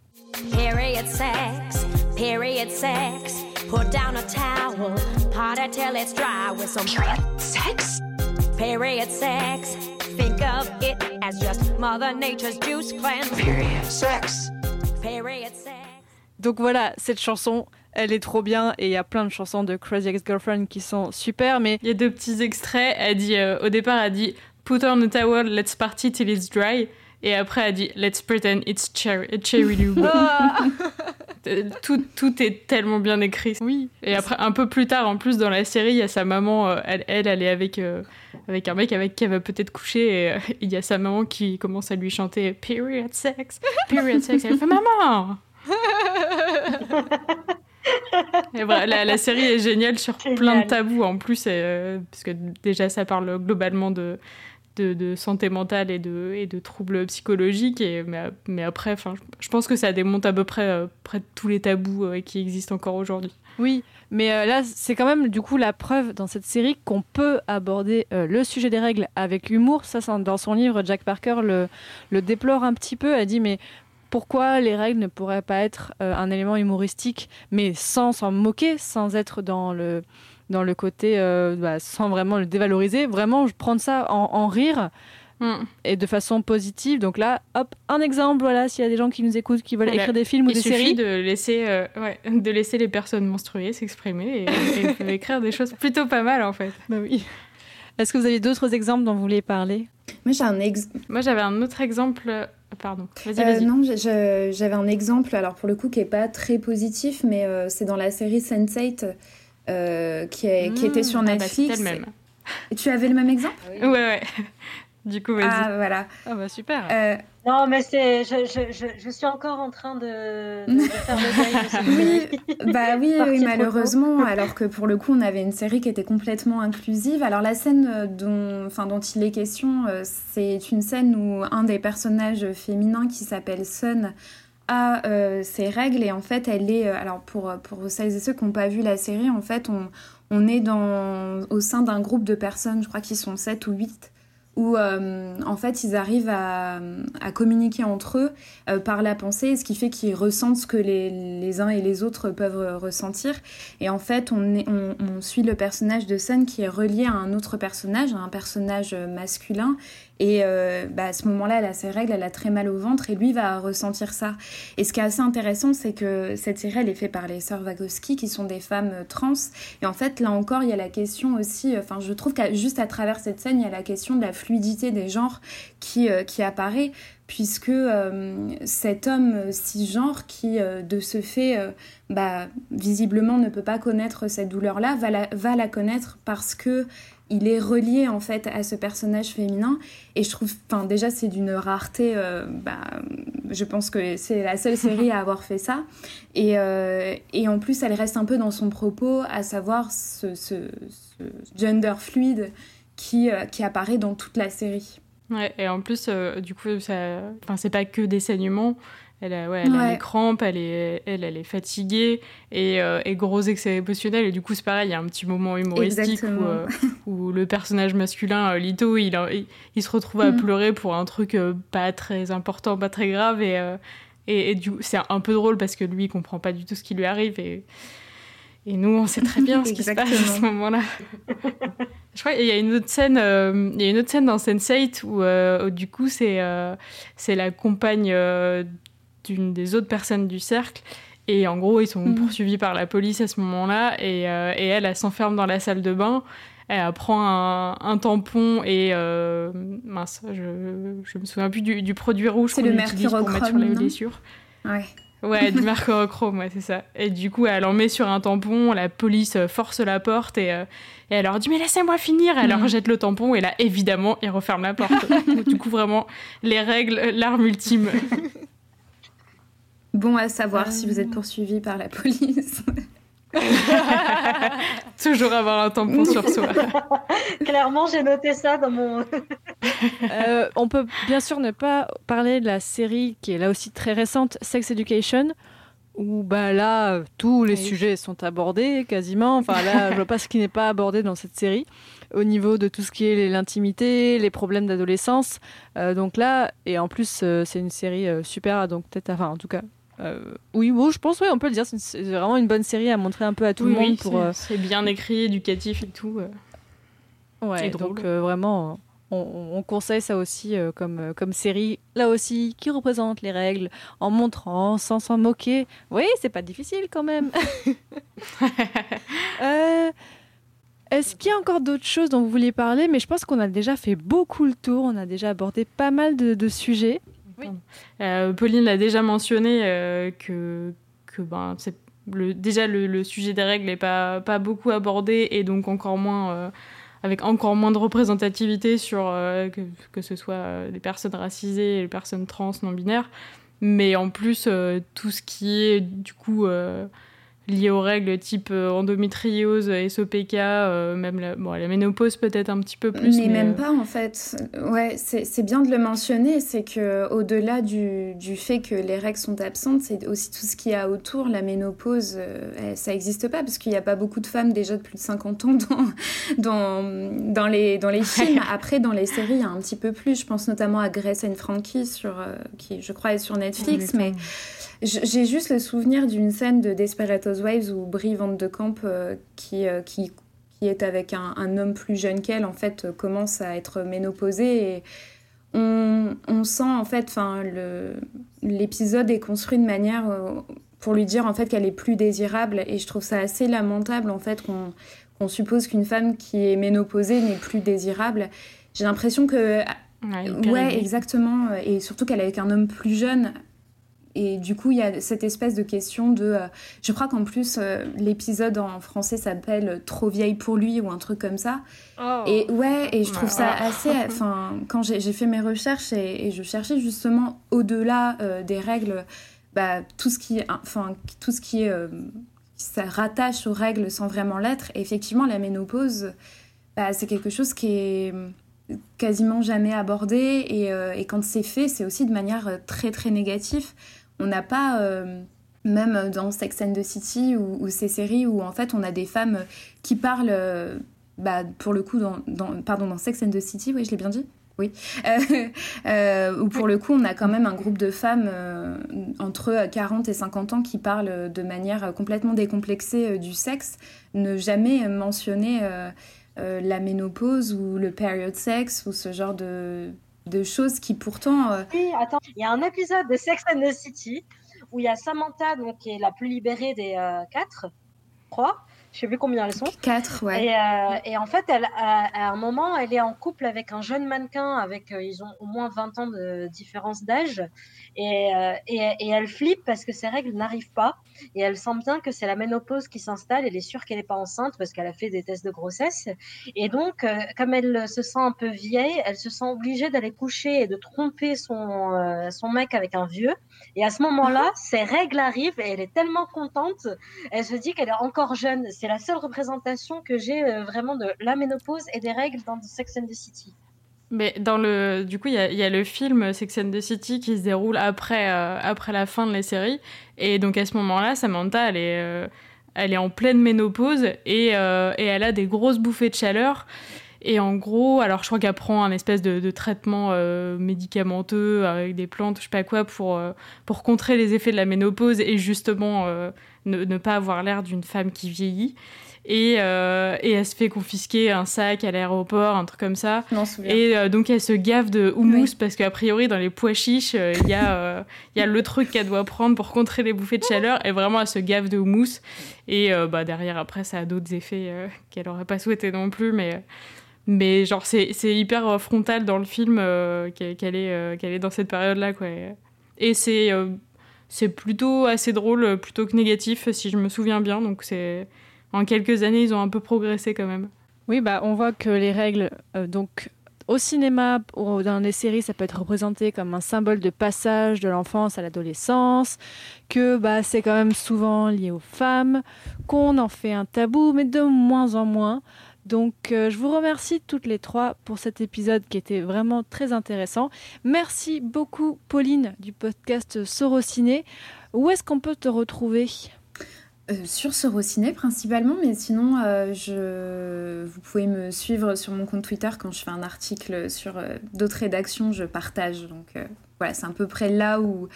Period sex, period sex. Put down a towel, powder till it's dry with some... Period sex? Period sex. Think of it as just Mother Nature's juice cleanse. Period sex. Period sex. Donc voilà, cette chanson, elle est trop bien et il y a plein de chansons de Crazy Ex-Girlfriend qui sont super, mais... Il y a deux petits extraits, elle dit, euh, au départ elle dit « Put on a towel, let's party till it's dry » et après elle dit « Let's pretend it's cherry, cherry lube oh ». tout, tout est tellement bien écrit. Oui. Et après, un peu plus tard en plus dans la série, il y a sa maman, elle, elle, elle est avec, euh, avec un mec avec qui elle va peut-être coucher et euh, il y a sa maman qui commence à lui chanter « Period sex, period sex ». Elle fait « Maman !» Et voilà, la, la série est géniale sur Génial. plein de tabous en plus, et, euh, parce que déjà ça parle globalement de, de, de santé mentale et de, et de troubles psychologiques, et, mais, mais après je pense que ça démonte à peu près, euh, près tous les tabous euh, qui existent encore aujourd'hui. Oui, mais euh, là c'est quand même du coup la preuve dans cette série qu'on peut aborder euh, le sujet des règles avec humour. Ça, c'est, dans son livre, Jack Parker le, le déplore un petit peu, a dit mais pourquoi les règles ne pourraient pas être euh, un élément humoristique, mais sans s'en moquer, sans être dans le, dans le côté, euh, bah, sans vraiment le dévaloriser. Vraiment, je prends ça en, en rire mm. et de façon positive. Donc là, hop, un exemple, voilà, s'il y a des gens qui nous écoutent, qui veulent voilà. écrire des films Il ou des séries. Il suffit de laisser, euh, ouais, de laisser les personnes menstruées s'exprimer et, et écrire des choses plutôt pas mal en fait. Bah oui. Est-ce que vous avez d'autres exemples dont vous voulez parler ? Moi, j'ai un ex... Moi, j'avais un autre exemple... Pardon. Vas-y, vas-y. Euh, non, je, je, j'avais un exemple, alors pour le coup, qui n'est pas très positif, mais euh, c'est dans la série Sense eight euh, qui, est, mmh, qui était sur Netflix. Bah, c'était le même. Et tu avais le même exemple ? Oui. Ouais, ouais. Du coup, vas-y. Ah, voilà. Ah, bah super. Euh... Non, mais c'est... Je, je, je, je suis encore en train de, de faire le deuil. Oui, bah oui, oui malheureusement, alors que pour le coup, on avait une série qui était complètement inclusive. Alors, la scène dont, enfin, dont il est question, c'est une scène où un des personnages féminins qui s'appelle Sun a euh, ses règles. Et en fait, elle est... Alors, pour, pour celles et ceux qui n'ont pas vu la série, en fait, on, on est dans, au sein d'un groupe de personnes, je crois qu'ils sont sept ou huit, où euh, en fait ils arrivent à, à communiquer entre eux euh, par la pensée, ce qui fait qu'ils ressentent ce que les, les uns et les autres peuvent ressentir. Et en fait on, est, on, on suit le personnage de Sun qui est relié à un autre personnage, à un personnage masculin, et euh, bah, à ce moment-là elle a ses règles, elle a très mal au ventre et lui va ressentir ça. Et ce qui est assez intéressant, c'est que cette série elle est faite par les sœurs Wachowski qui sont des femmes trans, et en fait là encore il y a la question aussi, enfin euh, je trouve qu'à juste à travers cette scène il y a la question de la fluidité des genres qui, euh, qui apparaît, puisque euh, cet homme cisgenre qui, euh, de ce fait, euh, bah, visiblement ne peut pas connaître cette douleur-là, va la, va la connaître parce que il est relié en fait à ce personnage féminin. Et je trouve, enfin déjà c'est d'une rareté, euh, bah, je pense que c'est la seule série à avoir fait ça. Et, euh, et en plus, elle reste un peu dans son propos, à savoir ce, ce, ce gender fluide Qui, euh, qui apparaît dans toute la série. Ouais, et en plus, euh, du coup, ça, c'est pas que des saignements. Elle a, ouais, elle ouais. a les crampes, elle est, elle, elle est fatiguée et, euh, et gros excès émotionnel. Et du coup, c'est pareil, il y a un petit moment humoristique où, euh, où le personnage masculin, euh, Lito, il, il, il se retrouve à mmh. pleurer pour un truc euh, pas très important, pas très grave. Et, euh, et, et du coup, c'est un peu drôle parce que lui, il comprend pas du tout ce qui lui arrive. Et... Et nous, on sait très bien ce qui se passe à ce moment-là. Je crois qu'il y a une autre scène, euh, il y a une autre scène dans Sense eight où, euh, où du coup, c'est, euh, c'est la compagne euh, d'une des autres personnes du cercle. Et en gros, ils sont mmh. poursuivis par la police à ce moment-là. Et, euh, et elle, elle, elle s'enferme dans la salle de bain. Elle prend un, un tampon et... Euh, mince, je, je me souviens plus du, du produit rouge c'est qu'on utilise pour mettre sur les blessures. Ouais. Ouais, du mercurochrome, ouais, c'est ça. Et du coup, elle en met sur un tampon, la police force la porte et, euh, et elle leur dit « Mais laissez-moi finir !» Elle mmh. leur jette le tampon et là, évidemment, ils referment la porte. Du coup, vraiment, les règles, l'arme ultime. Bon à savoir euh... si vous êtes poursuivi par la police. Toujours avoir un tampon sur soi. Clairement, j'ai noté ça dans mon... euh, on peut bien sûr ne pas parler de la série qui est là aussi très récente, Sex Education, où bah, là, tous les oui. sujets sont abordés quasiment. Enfin là, je ne vois pas ce qui n'est pas abordé dans cette série, au niveau de tout ce qui est l'intimité, les problèmes d'adolescence. Euh, donc là, et en plus, euh, c'est une série euh, super, donc peut-être, enfin en tout cas... Euh, oui, bon, je pense, oui, on peut le dire. C'est, une, c'est vraiment une bonne série à montrer un peu à tout oui, le monde. Oui, pour, c'est, euh... c'est bien écrit, éducatif et tout. Euh... Ouais, donc euh, vraiment, on, on conseille ça aussi euh, comme, comme série, là aussi, qui représente les règles, en montrant, sans s'en moquer. Oui, c'est pas difficile quand même. euh, est-ce qu'il y a encore d'autres choses dont vous vouliez parler ? Mais je pense qu'on a déjà fait beaucoup le tour, on a déjà abordé pas mal de, de sujets. Oui. Euh, Pauline l'a déjà mentionné euh, que, que ben, c'est le, déjà le, le sujet des règles n'est pas, pas beaucoup abordé et donc encore moins, euh, avec encore moins de représentativité sur euh, que, que ce soit euh, les personnes racisées, les personnes trans, non-binaires, mais en plus euh, tout ce qui est du coup euh, lié aux règles type euh, endométriose, S O P K, euh, même la, bon, la ménopause peut-être un petit peu plus. Mais, mais même euh... pas en fait. Ouais, c'est, c'est bien de le mentionner, c'est qu'au-delà du, du fait que les règles sont absentes, c'est aussi tout ce qu'il y a autour, la ménopause, euh, elle, ça n'existe pas parce qu'il n'y a pas beaucoup de femmes déjà de plus de cinquante ans dans, dans, dans, les, dans les films. Après, dans les séries, il y a un petit peu plus. Je pense notamment à Grace and Frankie, sur, euh, qui je crois est sur Netflix, oh, mais... J'ai juste le souvenir d'une scène de Desperate Housewives où Brie Van de Kamp, euh, qui, euh, qui, qui est avec un, un homme plus jeune qu'elle, en fait, euh, commence à être ménopausée. Et on, on sent, en fait, le, l'épisode est construit de manière euh, pour lui dire, en fait, qu'elle est plus désirable. Et je trouve ça assez lamentable, en fait, qu'on, qu'on suppose qu'une femme qui est ménopausée n'est plus désirable. J'ai l'impression que... Ouais, ouais exactement. Et surtout qu'elle est avec un homme plus jeune... Et du coup, il y a cette espèce de question de... Euh, je crois qu'en plus, euh, l'épisode en français s'appelle « Trop vieille pour lui » ou un truc comme ça. Oh. Et ouais, et je trouve ça assez... Enfin, quand j'ai, j'ai fait mes recherches et, et je cherchais justement au-delà euh, des règles, bah, tout ce qui, enfin, tout ce qui euh, ça rattache aux règles sans vraiment l'être. Et effectivement, la ménopause, bah, c'est quelque chose qui est... quasiment jamais abordé et, euh, et quand c'est fait, c'est aussi de manière très très négative. On n'a pas, euh, même dans Sex and the City ou, ou ces séries où en fait on a des femmes qui parlent, euh, bah, pour le coup, dans, dans, pardon, dans Sex and the City, oui, je l'ai bien dit ? Oui. Euh, euh, où pour le coup on a quand même un groupe de femmes euh, entre quarante et cinquante ans qui parlent de manière complètement décomplexée euh, du sexe, ne jamais mentionner... Euh, Euh, la ménopause ou le period sex ou ce genre de, de choses qui pourtant... Euh... Oui, attends, il y a un épisode de Sex and the City où il y a Samantha, donc, qui est la plus libérée des euh, quatre, trois, je ne sais plus combien elles sont. Quatre, ouais. Et, euh, et en fait, elle, à, à un moment, elle est en couple avec un jeune mannequin, avec, euh, ils ont au moins vingt ans de différence d'âge, et, euh, et, et elle flippe parce que ses règles n'arrivent pas, et elle sent bien que c'est la ménopause qui s'installe. Elle est sûre qu'elle n'est pas enceinte parce qu'elle a fait des tests de grossesse, et donc euh, comme elle se sent un peu vieille, elle se sent obligée d'aller coucher et de tromper son, euh, son mec avec un vieux, et à ce moment-là ses règles arrivent et elle est tellement contente, elle se dit qu'elle est encore jeune. C'est la seule représentation que j'ai euh, vraiment de la ménopause et des règles dans Sex and the City. Mais dans le, du coup, il y, y a le film Sex and the City qui se déroule après, euh, après la fin de la série. Et donc à ce moment-là, Samantha, elle est, euh, elle est en pleine ménopause et, euh, et elle a des grosses bouffées de chaleur. Et en gros, alors je crois qu'elle prend un espèce de, de traitement euh, médicamenteux avec des plantes, je sais pas quoi, pour, euh, pour contrer les effets de la ménopause et justement... Euh, ne, ne pas avoir l'air d'une femme qui vieillit. Et, euh, et elle se fait confisquer un sac à l'aéroport, un truc comme ça. Non, et euh, donc elle se gave de houmous, oui. Parce qu'a priori dans les pois chiches, il euh, y, euh, y a le truc qu'elle doit prendre pour contrer les bouffées de chaleur. Et vraiment elle se gave de houmous. Et euh, bah, derrière après ça a d'autres effets euh, qu'elle n'aurait pas souhaité non plus. Mais, mais genre c'est, c'est hyper frontal dans le film euh, qu'elle est, euh, qu'elle est dans cette période-là, quoi. Et c'est, euh, c'est plutôt assez drôle, plutôt que négatif si je me souviens bien. Donc c'est... En quelques années, ils ont un peu progressé quand même. Oui, bah, on voit que les règles, euh, donc, au cinéma, ou dans les séries, ça peut être représenté comme un symbole de passage de l'enfance à l'adolescence, que bah, c'est quand même souvent lié aux femmes, qu'on en fait un tabou, mais de moins en moins. Donc, euh, je vous remercie toutes les trois pour cet épisode qui était vraiment très intéressant. Merci beaucoup, Pauline, du podcast Sorociné. Où est-ce qu'on peut te retrouver ? Euh, sur Sorociné principalement, mais sinon euh, je... vous pouvez me suivre sur mon compte Twitter. Quand je fais un article sur euh, d'autres rédactions, je partage, donc euh, voilà, c'est à peu près là où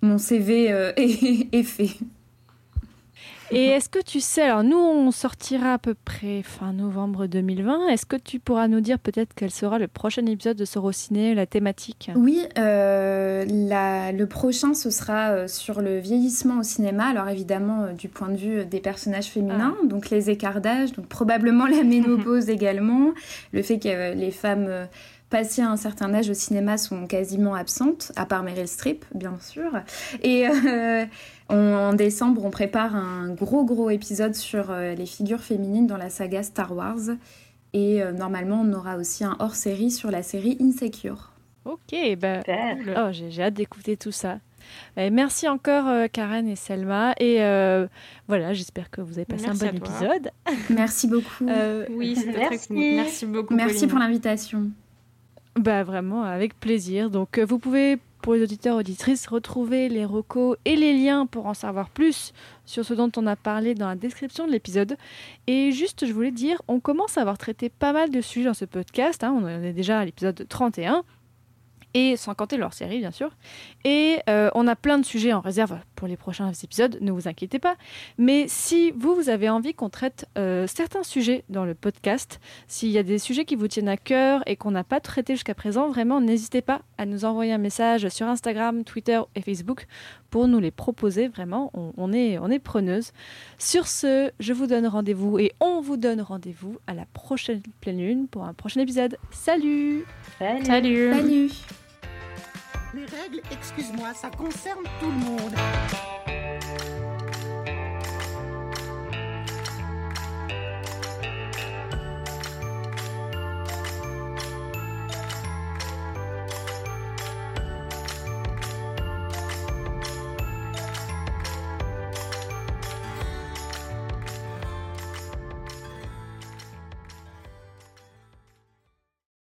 mon C V euh, est, est fait. Et est-ce que tu sais, alors nous on sortira à peu près fin novembre deux mille vingt, est-ce que tu pourras nous dire peut-être quel sera le prochain épisode de Sorociné, la thématique ? Oui, euh, la, le prochain ce sera sur le vieillissement au cinéma, alors évidemment euh, du point de vue des personnages féminins, ah. donc les écarts d'âge, donc probablement la ménopause également, le fait que euh, les femmes... Euh, passées à un certain âge au cinéma sont quasiment absentes, à part Meryl Streep, bien sûr. Et euh, on, en décembre, on prépare un gros, gros épisode sur euh, les figures féminines dans la saga Star Wars. Et euh, normalement, on aura aussi un hors-série sur la série Insecure. Ok, ben, oh, j'ai, j'ai hâte d'écouter tout ça. Et merci encore, euh, Karen et Selma. Et euh, voilà, j'espère que vous avez passé merci un bon épisode. Merci beaucoup. Euh, oui, c'était merci. Très cool. Merci beaucoup. Merci Pauline. Pour l'invitation. Bah vraiment, avec plaisir. Donc, euh, vous pouvez, pour les auditeurs et auditrices, retrouver les recos et les liens pour en savoir plus sur ce dont on a parlé dans la description de l'épisode. Et juste, je voulais dire, on commence à avoir traité pas mal de sujets dans ce podcast. Hein, on en est déjà à l'épisode trente et un. Et sans compter leur série, bien sûr. Et euh, on a plein de sujets en réserve pour les prochains épisodes, ne vous inquiétez pas. Mais si vous, vous avez envie qu'on traite euh, certains sujets dans le podcast, s'il y a des sujets qui vous tiennent à cœur et qu'on n'a pas traité jusqu'à présent, vraiment, n'hésitez pas à nous envoyer un message sur Instagram, Twitter et Facebook pour nous les proposer. Vraiment, on, on est, on est preneuses. Sur ce, je vous donne rendez-vous et on vous donne rendez-vous à la prochaine pleine lune pour un prochain épisode. Salut ! Salut ! Salut ! Salut ! Les règles, excuse-moi, ça concerne tout le monde.